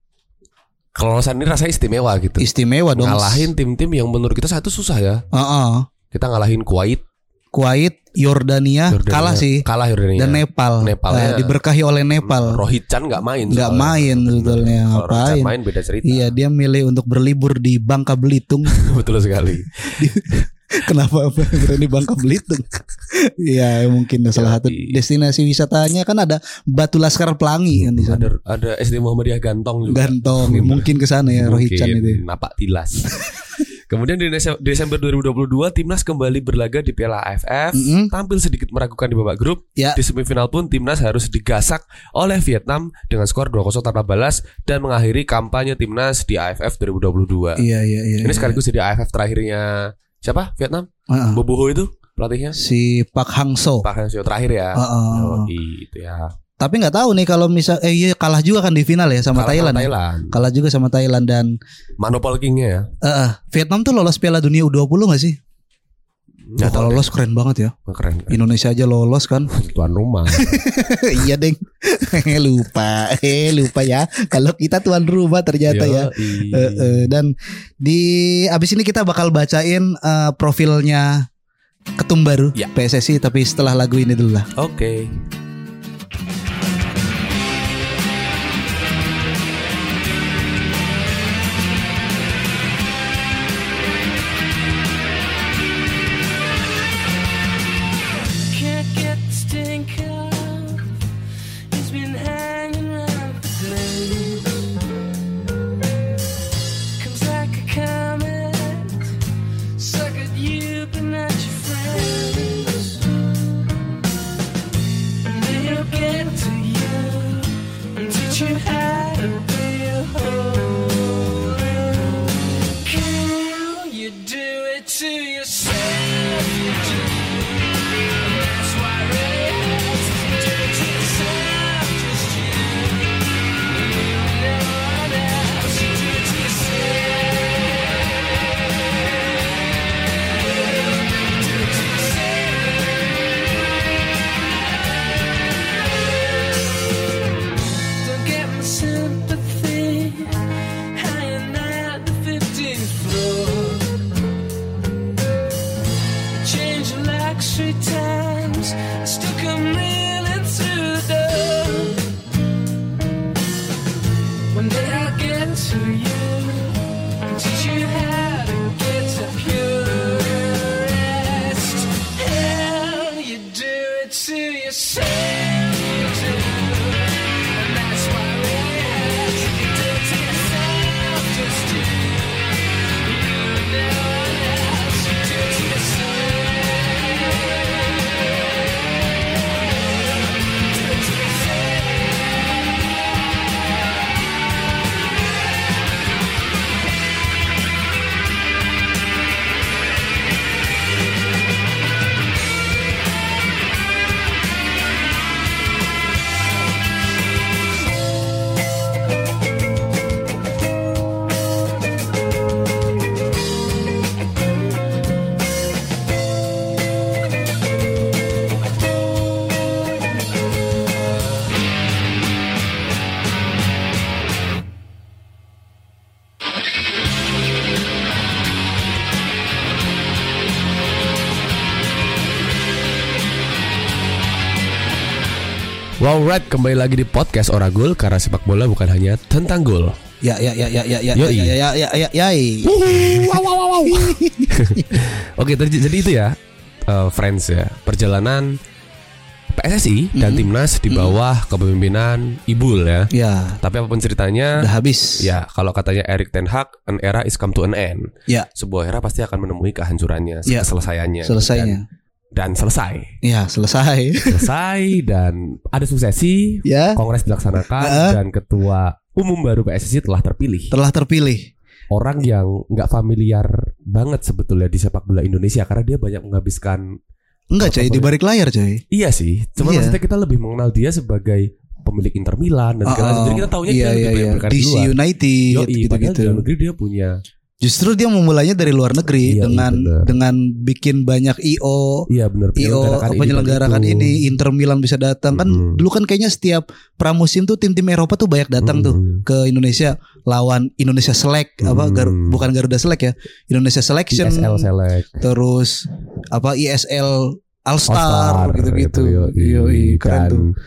kelolosan ini rasanya istimewa gitu. Istimewa dong. Ngalahin tim-tim yang menurut kita satu susah ya. Uh-uh. Kita ngalahin Kuwait, Kuwait, Yordania, Yordania kalah sih. Kalah Yordania. Dan Nepal. Nepal eh, diberkahi oleh Nepal. Rohit Chand nggak main. Nggak main sebetulnya. Kalau Rohit Chand main beda cerita. Iya, dia milih untuk berlibur di Bangka Belitung. Betul sekali. Kenapa berani Bangka Belitung? Iya mungkin ya, salah satu destinasi wisatanya kan ada Batu Laskar Pelangi kan di sana. Ada, ada S D Muhammadiyah Gantong juga. Gantong mungkin ke sana ya Rohit Chand itu. Napak tilas. Kemudian di Desember dua ribu dua puluh dua timnas kembali berlaga di Piala A F F, mm-hmm. tampil sedikit meragukan di babak grup. Ya. Di semifinal pun timnas harus digasak oleh Vietnam dengan skor dua nol tanpa balas dan mengakhiri kampanye timnas di A F F dua ribu dua puluh dua. Iya iya iya. Ini sekaligus ya. Jadi A F F terakhirnya siapa? Vietnam? Uh-uh. Boboho itu pelatihnya? Si Pak Hang Seo. Pak Hang Seo terakhir ya. Uh-uh. Oh, gitu ya. Tapi nggak tahu nih kalau misal eh iya, kalah juga kan di final ya sama kalah Thailand. Sama Thailand. Ya? Kalah juga sama Thailand dan Manopal King-nya ya. Heeh. Uh, Vietnam tuh lolos Piala Dunia U dua puluh enggak sih? Enggak tahu lolos ya. Keren banget ya. Keren, keren. Indonesia aja lolos kan. Tuan rumah. Iya, Deng. lupa. Eh lupa ya kalau kita tuan rumah ternyata Yo, ya. Uh, uh, dan di abis ini kita bakal bacain uh, profilnya ketum baru ya. P S S I tapi setelah lagu ini dulu lah. Oke. Okay. Alright, kembali lagi di podcast OraGol karena sepak bola bukan hanya tentang gol. Ya ya ya ya ya ya Yoi. ya ya ya ya ya. Wow wow wow. Oke, jadi itu ya, uh, friends ya, perjalanan P S S I mm-hmm. dan timnas di bawah mm-hmm. kepemimpinan Ibul ya. Ya. Tapi apapun ceritanya udah habis. Ya, kalau katanya Eric Ten Hag, an era is come to an end. Ya. Sebuah era pasti akan menemui kehancurannya, ya. keselesaiannya. Selesainya. Dan, Dan selesai. Iya, selesai. Selesai dan ada suksesi, ya. Kongres dilaksanakan uh-uh. dan ketua umum baru P S S I telah terpilih. Telah terpilih. Orang yang enggak familiar banget sebetulnya di sepak bola Indonesia karena dia banyak menghabiskan Enggak, coy, di balik layar, coy. Iya sih. Cuma iya. maksudnya kita lebih mengenal dia sebagai pemilik Inter Milan dan segala. Jadi kita taunya iya, dia iya, lebih banyak iya. D C United Yoi, gitu-gitu. Dalam negeri dia punya. Justru dia memulainya dari luar negeri iya, dengan iya dengan bikin banyak I O, iya, bener, penyelenggarakan I O ini, penyelenggarakan ini, Inter Milan bisa datang kan mm-hmm. dulu kan kayaknya setiap pramusim tuh tim-tim Eropa tuh banyak datang mm-hmm. tuh ke Indonesia lawan Indonesia Select mm-hmm. apa Gar- bukan Garuda Select ya Indonesia Selection, I S L Select, terus apa I S L All Star gitu-gitu, iya keren tuh.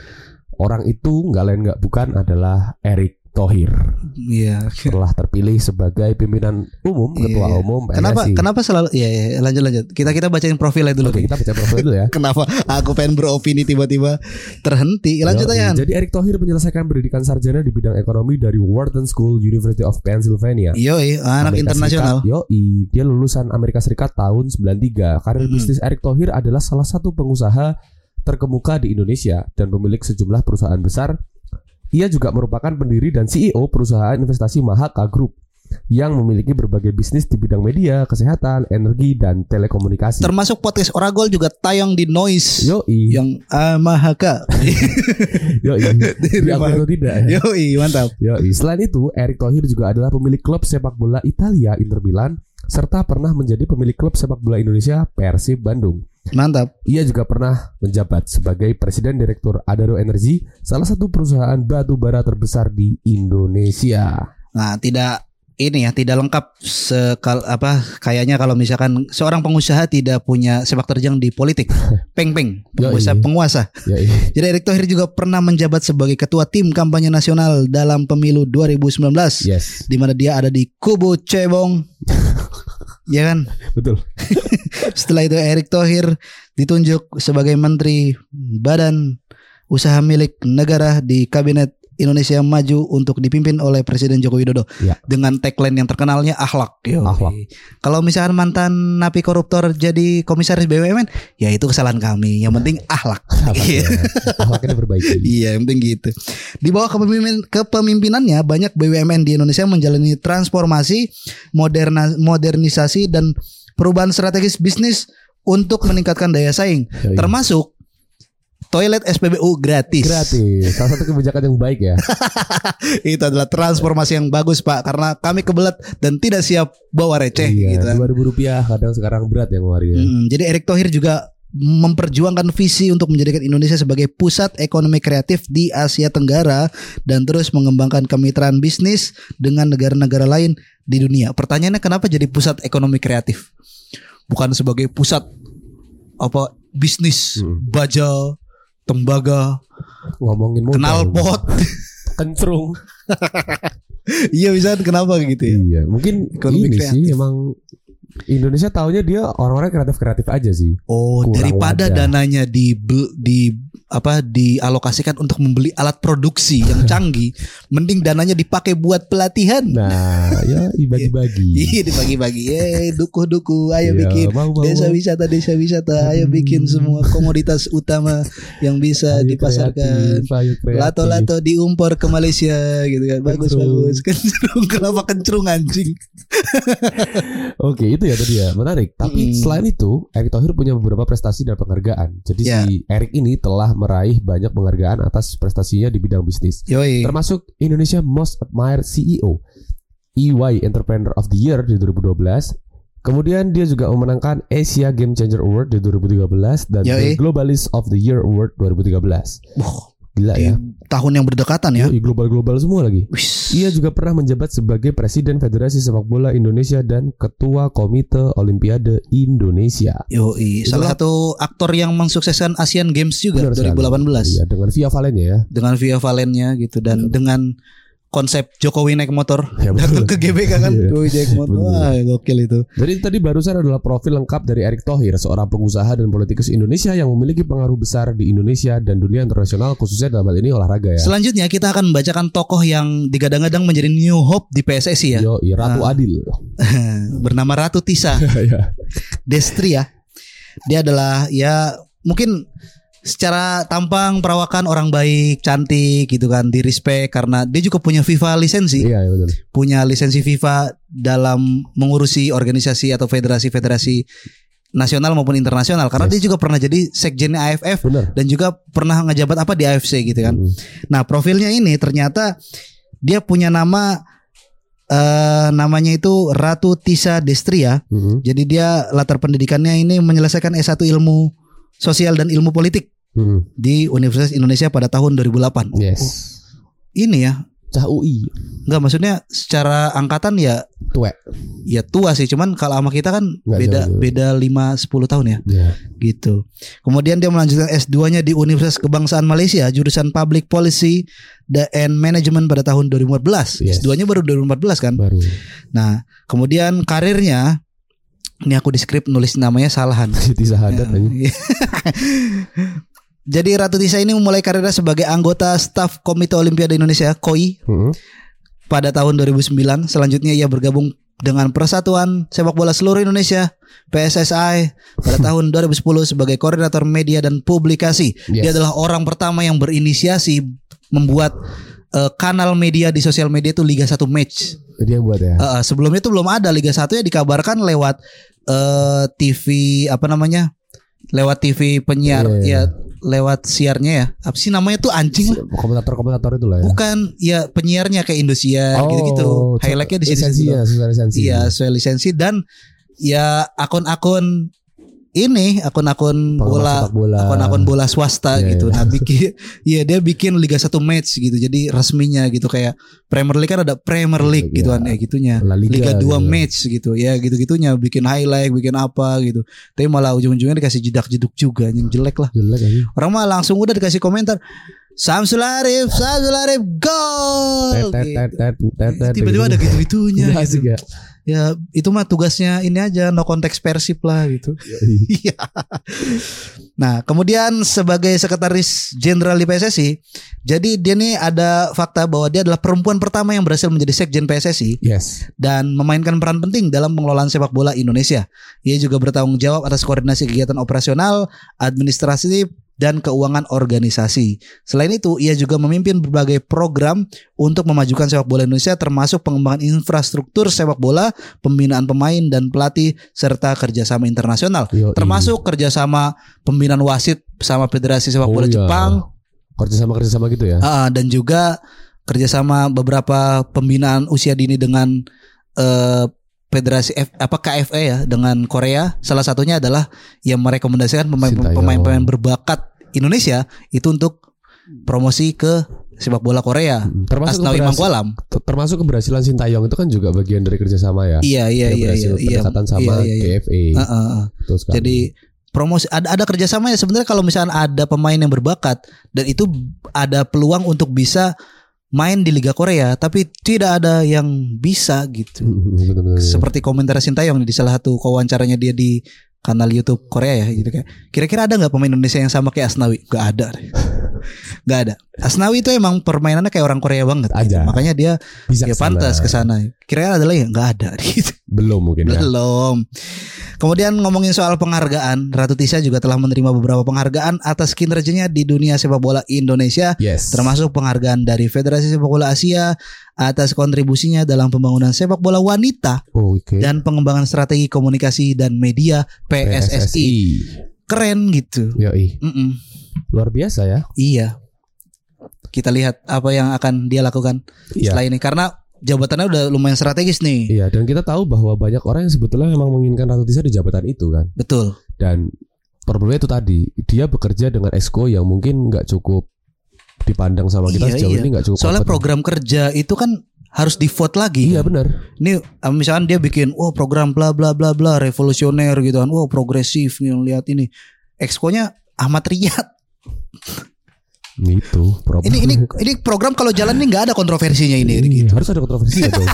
Orang itu nggak lain nggak bukan adalah Eric Thohir, yeah. telah terpilih sebagai pimpinan umum, yeah. ketua umum P S S I. Kenapa? Kenapa selalu? Ya, ya lanjut lanjut. Kita kita bacain profilnya dulu. Oke, kita baca profil dulu ya. Kenapa? Aku pengen beropini tiba-tiba terhenti. Lanjut aja. Jadi Eric Thohir menyelesaikan pendidikan sarjana di bidang ekonomi dari Wharton School, University of Pennsylvania. Yoi, anak Amerika internasional. Serikat. Yoi, dia lulusan Amerika Serikat tahun sembilan puluh tiga. Karir hmm. bisnis Eric Thohir adalah salah satu pengusaha terkemuka di Indonesia dan pemilik sejumlah perusahaan besar. Ia juga merupakan pendiri dan C E O perusahaan investasi Mahaka Group. yang memiliki berbagai bisnis di bidang media, kesehatan, energi, dan telekomunikasi. Termasuk podcast OraGol juga tayang di Noise. Yoi. Yang Amahaka. Yoi. Diakui atau tidak? Yoi, mantap. Yoi. Selain itu, Erick Thohir juga adalah pemilik klub sepak bola Italia Inter Milan, serta pernah menjadi pemilik klub sepak bola Indonesia Persib Bandung. Mantap. Ia juga pernah menjabat sebagai Presiden Direktur Adaro Energy, salah satu perusahaan batu bara terbesar di Indonesia. Nah, tidak ini ya, tidak lengkap sekal, apa kayaknya kalau misalkan seorang pengusaha tidak punya sepak terjang di politik. Peng-peng, pengusaha penguasa. Jadi Erick Thohir juga pernah menjabat sebagai ketua tim kampanye nasional dalam pemilu dua ribu sembilan belas. Yes. Di mana dia ada di kubu Cebong. Ya kan? Betul. Setelah itu Erick Thohir ditunjuk sebagai Menteri Badan Usaha Milik Negara di Kabinet Indonesia Maju untuk dipimpin oleh Presiden Joko Widodo ya. Dengan tagline yang terkenalnya akhlak. Akhlak. Kalau misalkan mantan napi koruptor jadi komisaris B U M N, ya itu kesalahan kami. Yang penting akhlak. Iya. Akhlaknya diperbaiki. Iya, yang penting gitu. Di bawah kepemimpinan, kepemimpinannya banyak B U M N di Indonesia menjalani transformasi, moderna, modernisasi dan perubahan strategis bisnis untuk meningkatkan daya saing, ya, iya. Termasuk toilet S P B U gratis. Gratis. Salah satu kebijakan yang baik ya. Itu adalah transformasi yang bagus Pak, karena kami kebelet dan tidak siap bawa receh. Iya, gitu kan. dua ribu rupiah kadang sekarang berat ya ngeluarin. Hmm, jadi Erick Thohir juga memperjuangkan visi untuk menjadikan Indonesia sebagai pusat ekonomi kreatif di Asia Tenggara dan terus mengembangkan kemitraan bisnis dengan negara-negara lain di dunia. Pertanyaannya kenapa jadi pusat ekonomi kreatif? Bukan sebagai pusat apa bisnis hmm. baja tembaga, ngomongin motor, kenal pot, kencrung. Iya bisa kenapa gitu ya? Iya, mungkin ekonomi ini kreatif. Sih emang Indonesia taunya dia orang-orang kreatif-kreatif aja sih. Oh, kurang daripada wadah. Dananya di di apa dialokasikan untuk membeli alat produksi yang canggih, mending dananya dipakai buat pelatihan. Nah, ya dibagi-bagi. Iya, dibagi-bagi. Eh, duku-duku, ayo ya, bikin mau, mau, desa wisata, desa wisata, ayo bikin semua komoditas utama yang bisa ayo dipasarkan. Kreatif, kreatif. Lato-lato diumpor ke Malaysia gitu kan. Bagus-bagus. Kencrung, kenapa kencrung anjing? Oke, itu ya tadi ya. Menarik. Tapi hmm. selain itu, Erick Thohir punya beberapa prestasi dan penghargaan. Jadi yeah. si Erick ini telah meraih banyak penghargaan atas prestasinya di bidang bisnis. Yoi. Termasuk Indonesia Most Admired C E O, E Y Entrepreneur of the Year di dua ribu dua belas. Kemudian dia juga memenangkan Asia Game Changer Award di dua ribu tiga belas dan Yoi. The Globalist of the Year Award dua ribu tiga belas. Wow. Gila ya. Tahun yang berdekatan ya. Global-global semua lagi. Wish. Ia juga pernah menjabat sebagai Presiden Federasi Sepak Bola Indonesia dan Ketua Komite Olimpiade Indonesia. Yoi. Salah satu aktor yang mensukseskan Asian Games juga benar, dua ribu delapan belas. Iya, dengan Via Valennya ya. Dengan Via Valennya gitu dan benar. Dengan konsep Jokowi naik motor ya, datang ke G B K kan Jokowi naik motor. Wah, gokil itu. Jadi tadi barusan adalah profil lengkap dari Erick Thohir, seorang pengusaha dan politikus Indonesia yang memiliki pengaruh besar di Indonesia dan dunia internasional khususnya dalam hal ini olahraga ya. Selanjutnya kita akan membacakan tokoh yang digadang-gadang menjadi new hope di P S S I ya. Yo, Ratu uh, Adil. Bernama Ratu Tisha. Destri ya. Dia adalah ya mungkin secara tampang perawakan orang baik, cantik gitu kan, di respect karena dia juga punya FIFA lisensi. Iya, betul. Punya lisensi FIFA dalam mengurusi organisasi atau federasi-federasi nasional maupun internasional karena yes. dia juga pernah jadi sekjennya A F F. Bener. Dan juga pernah ngejabat apa di A F C gitu kan. Mm. Nah, profilnya ini ternyata dia punya nama Uh, namanya itu Ratu Tisha Destri ya. Mm-hmm. Jadi dia latar pendidikannya ini menyelesaikan S satu Ilmu Sosial dan Ilmu Politik. Hmm. Di Universitas Indonesia pada tahun dua ribu delapan. Yes. Oh, ini ya cah U I. Enggak, maksudnya secara angkatan ya tua. Ya tua sih, cuman kalau sama kita kan nggak beda jauh, jauh. Beda lima sampai sepuluh tahun ya. Yeah. Gitu. Kemudian dia melanjutkan S dua-nya di Universitas Kebangsaan Malaysia, jurusan Public Policy and Management pada tahun dua ribu empat belas. Yes. S dua-nya baru dua ribu empat belas kan? Baru. Nah, kemudian karirnya ini aku di skrip nulis namanya Salahan. Tisha Hadat aja. Jadi Ratu Tisha ini memulai karirnya sebagai anggota staf Komite Olimpiade Indonesia (K O I) hmm. pada tahun dua ribu sembilan. Selanjutnya ia bergabung dengan Persatuan Sepak Bola Seluruh Indonesia (P S S I) pada tahun dua ribu sepuluh sebagai koordinator media dan publikasi. Yes. Dia adalah orang pertama yang berinisiasi membuat uh, kanal media di sosial media itu Liga satu Match. Dia buat ya. Uh, sebelumnya itu belum ada Liga satu ya, dikabarkan lewat uh, T V apa namanya? Lewat T V penyiar yeah. ya. Lewat siarnya ya. Apa sih namanya tuh anjing lah. Komentator-komentator itu lah ya. Bukan ya penyiarnya kayak Indosiar oh, gitu-gitu. Highlightnya di sini sih. Iya, sesuai lisensi dan ya akun-akun ini akun-akun bola, bola, akun-akun bola swasta yeah, gitu. Yeah. Nah, bikin ya dia bikin Liga satu Match gitu. Jadi resminya gitu kayak Premier League kan ada Premier League yeah, gituan yeah. ya gitunya. Liga, Liga dua gitu. Match gitu. Ya gitu-gitunya bikin highlight, bikin apa gitu. Tapi malah ujung-ujungnya dikasih jedak-jeduk juga yang jelek lah. Jelek aja. Orang mah langsung udah dikasih komentar Samsul Arif, Samsul Arif gol. Tiba-tiba ada gitu-gitunya. Ya itu mah tugasnya ini aja, no konteks Persib lah gitu. Iya. Nah kemudian sebagai sekretaris jenderal di P S S I, jadi dia nih ada fakta bahwa dia adalah perempuan pertama yang berhasil menjadi sekjen P S S I yes. dan memainkan peran penting dalam pengelolaan sepak bola Indonesia. Ia juga bertanggung jawab atas koordinasi kegiatan operasional, administrasi dan keuangan organisasi. Selain itu, ia juga memimpin berbagai program untuk memajukan sepak bola Indonesia, termasuk pengembangan infrastruktur sepak bola, pembinaan pemain dan pelatih, serta kerjasama internasional. Yo, termasuk kerjasama pembinaan wasit sama Federasi Sepak oh Bola iya. Jepang. Kerjasama-kerjasama gitu ya. Uh, dan juga kerjasama beberapa pembinaan usia dini dengan uh, Federasi F, apa K F A ya dengan Korea, salah satunya adalah yang merekomendasikan pemain-pemain berbakat Indonesia itu untuk promosi ke sepak bola Korea. Termasuk keberhasilan, termasuk keberhasilan Shin Taeyong itu kan juga bagian dari kerjasama ya. Iya iya iya iya. Pendekatan sama iya, iya, iya. K F A. Uh, uh, uh. Jadi promosi ada ada kerjasama ya sebenarnya kalau misalnya ada pemain yang berbakat dan itu ada peluang untuk bisa main di Liga Korea, tapi tidak ada yang bisa gitu. Benar-benar. Seperti komentar Shin Taeyong di salah satu wawancaranya dia di kanal YouTube Korea ya, gitu kayak. Kira-kira ada nggak pemain Indonesia yang sama kayak Asnawi? Gak ada, gak ada. Asnawi itu emang permainannya kayak orang Korea banget. Gitu. Makanya dia bisa dia pantas ke sana. Kira-kira adalah yang nggak ada. Gitu. Belum mungkin. Belum. Ya. Kemudian ngomongin soal penghargaan, Ratu Tisha juga telah menerima beberapa penghargaan atas kinerjanya di dunia sepak bola Indonesia, yes. termasuk penghargaan dari Federasi Sepak Bola Asia atas kontribusinya dalam pembangunan sepak bola wanita oh, okay. dan pengembangan strategi komunikasi dan media P S S I. Keren gitu. Yoi. Mm-mm. Luar biasa ya. Iya. Kita lihat apa yang akan dia lakukan iya. setelah ini karena jabatannya udah lumayan strategis nih. Iya, dan kita tahu bahwa banyak orang yang sebetulnya memang menginginkan Ratu Tisha di jabatan itu kan. Betul. Dan problemnya itu tadi, dia bekerja dengan esko yang mungkin nggak cukup dipandang sama kita iya, sejauh iya. ini nggak cukup. Soalnya kompeten. Program kerja itu kan harus di vote lagi. Iya kan? Benar. Ini misalkan dia bikin, wah oh, program bla bla bla bla revolusioner gitu kan, wah oh, progresif nih lihat ini, eskonya Ahmad Riyad. Itu problem. Ini ini ini program kalau jalan ini nggak ada kontroversinya ini. Iya, gitu. Harus ada kontroversinya dong.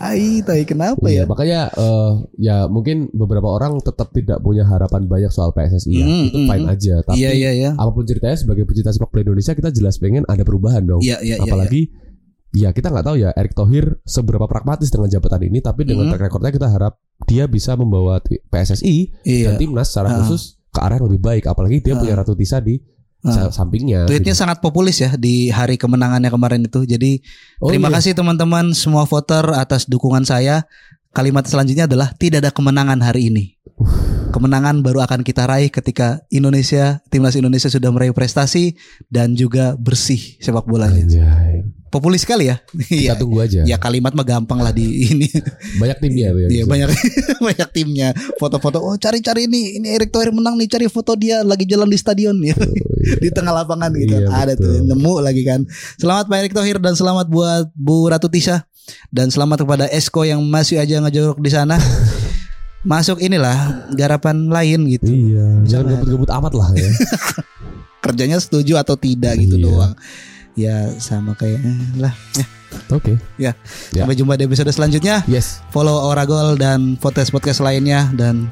Ai, tai kenapa ya? Iya, makanya uh, ya mungkin beberapa orang tetap tidak punya harapan banyak soal P S S I. Ya. Mm, itu mm, fine mm. aja. Tapi yeah, yeah, yeah. apapun ceritanya sebagai pecinta sepak bola Indonesia kita jelas pengen ada perubahan dong. Yeah, yeah, Apalagi yeah, yeah. ya kita nggak tahu ya Erick Thohir seberapa pragmatis dengan jabatan ini. Tapi dengan mm. track recordnya kita harap dia bisa membawa P S S I yeah. dan timnas secara uh-huh. khusus ke arah yang lebih baik. Apalagi dia uh-huh. punya Ratu Tisha di Uh, sampingnya. Tweetnya gitu. Sangat populis ya di hari kemenangannya kemarin itu. Jadi oh, terima iya. kasih teman-teman semua voter atas dukungan saya. Kalimat selanjutnya adalah tidak ada kemenangan hari ini. Uh. Kemenangan baru akan kita raih ketika Indonesia, timnas Indonesia sudah meraih prestasi dan juga bersih sepak bolanya. Anjay. Populis sekali ya. Kita tunggu aja. Ya kalimat mah gampang lah di ini. Banyak timnya ya. Iya banyak banyak timnya. Foto-foto oh cari-cari ini ini Erick Thohir menang nih, cari foto dia lagi jalan di stadion ya. Di tengah lapangan gitu iya, ada betul. Tuh nemu lagi kan. Selamat Pak Erick Thohir dan selamat buat Bu Ratu Tisha dan selamat kepada esko yang masih aja ngejorok di sana. Masuk inilah garapan lain gitu. Iya, jangan gebut-gebut amat lah ya. Kerjanya setuju atau tidak gitu iya. doang. Ya sama kayak lah. Ya. Oke. Okay. Ya. ya. Sampai jumpa di episode selanjutnya. Yes. Follow OraGol dan podcast-podcast lainnya dan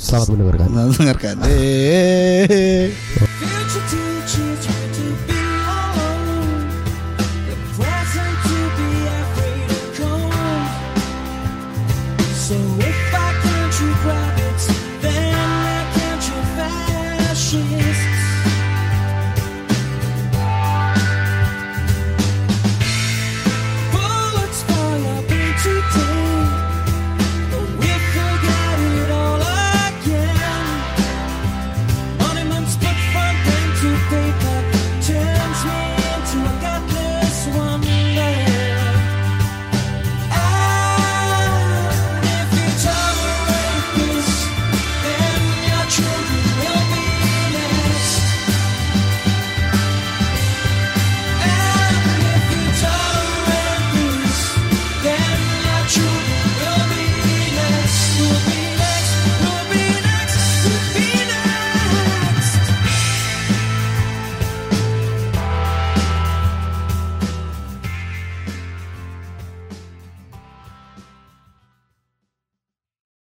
selamat mendengarkan. Selamat mendengarkan.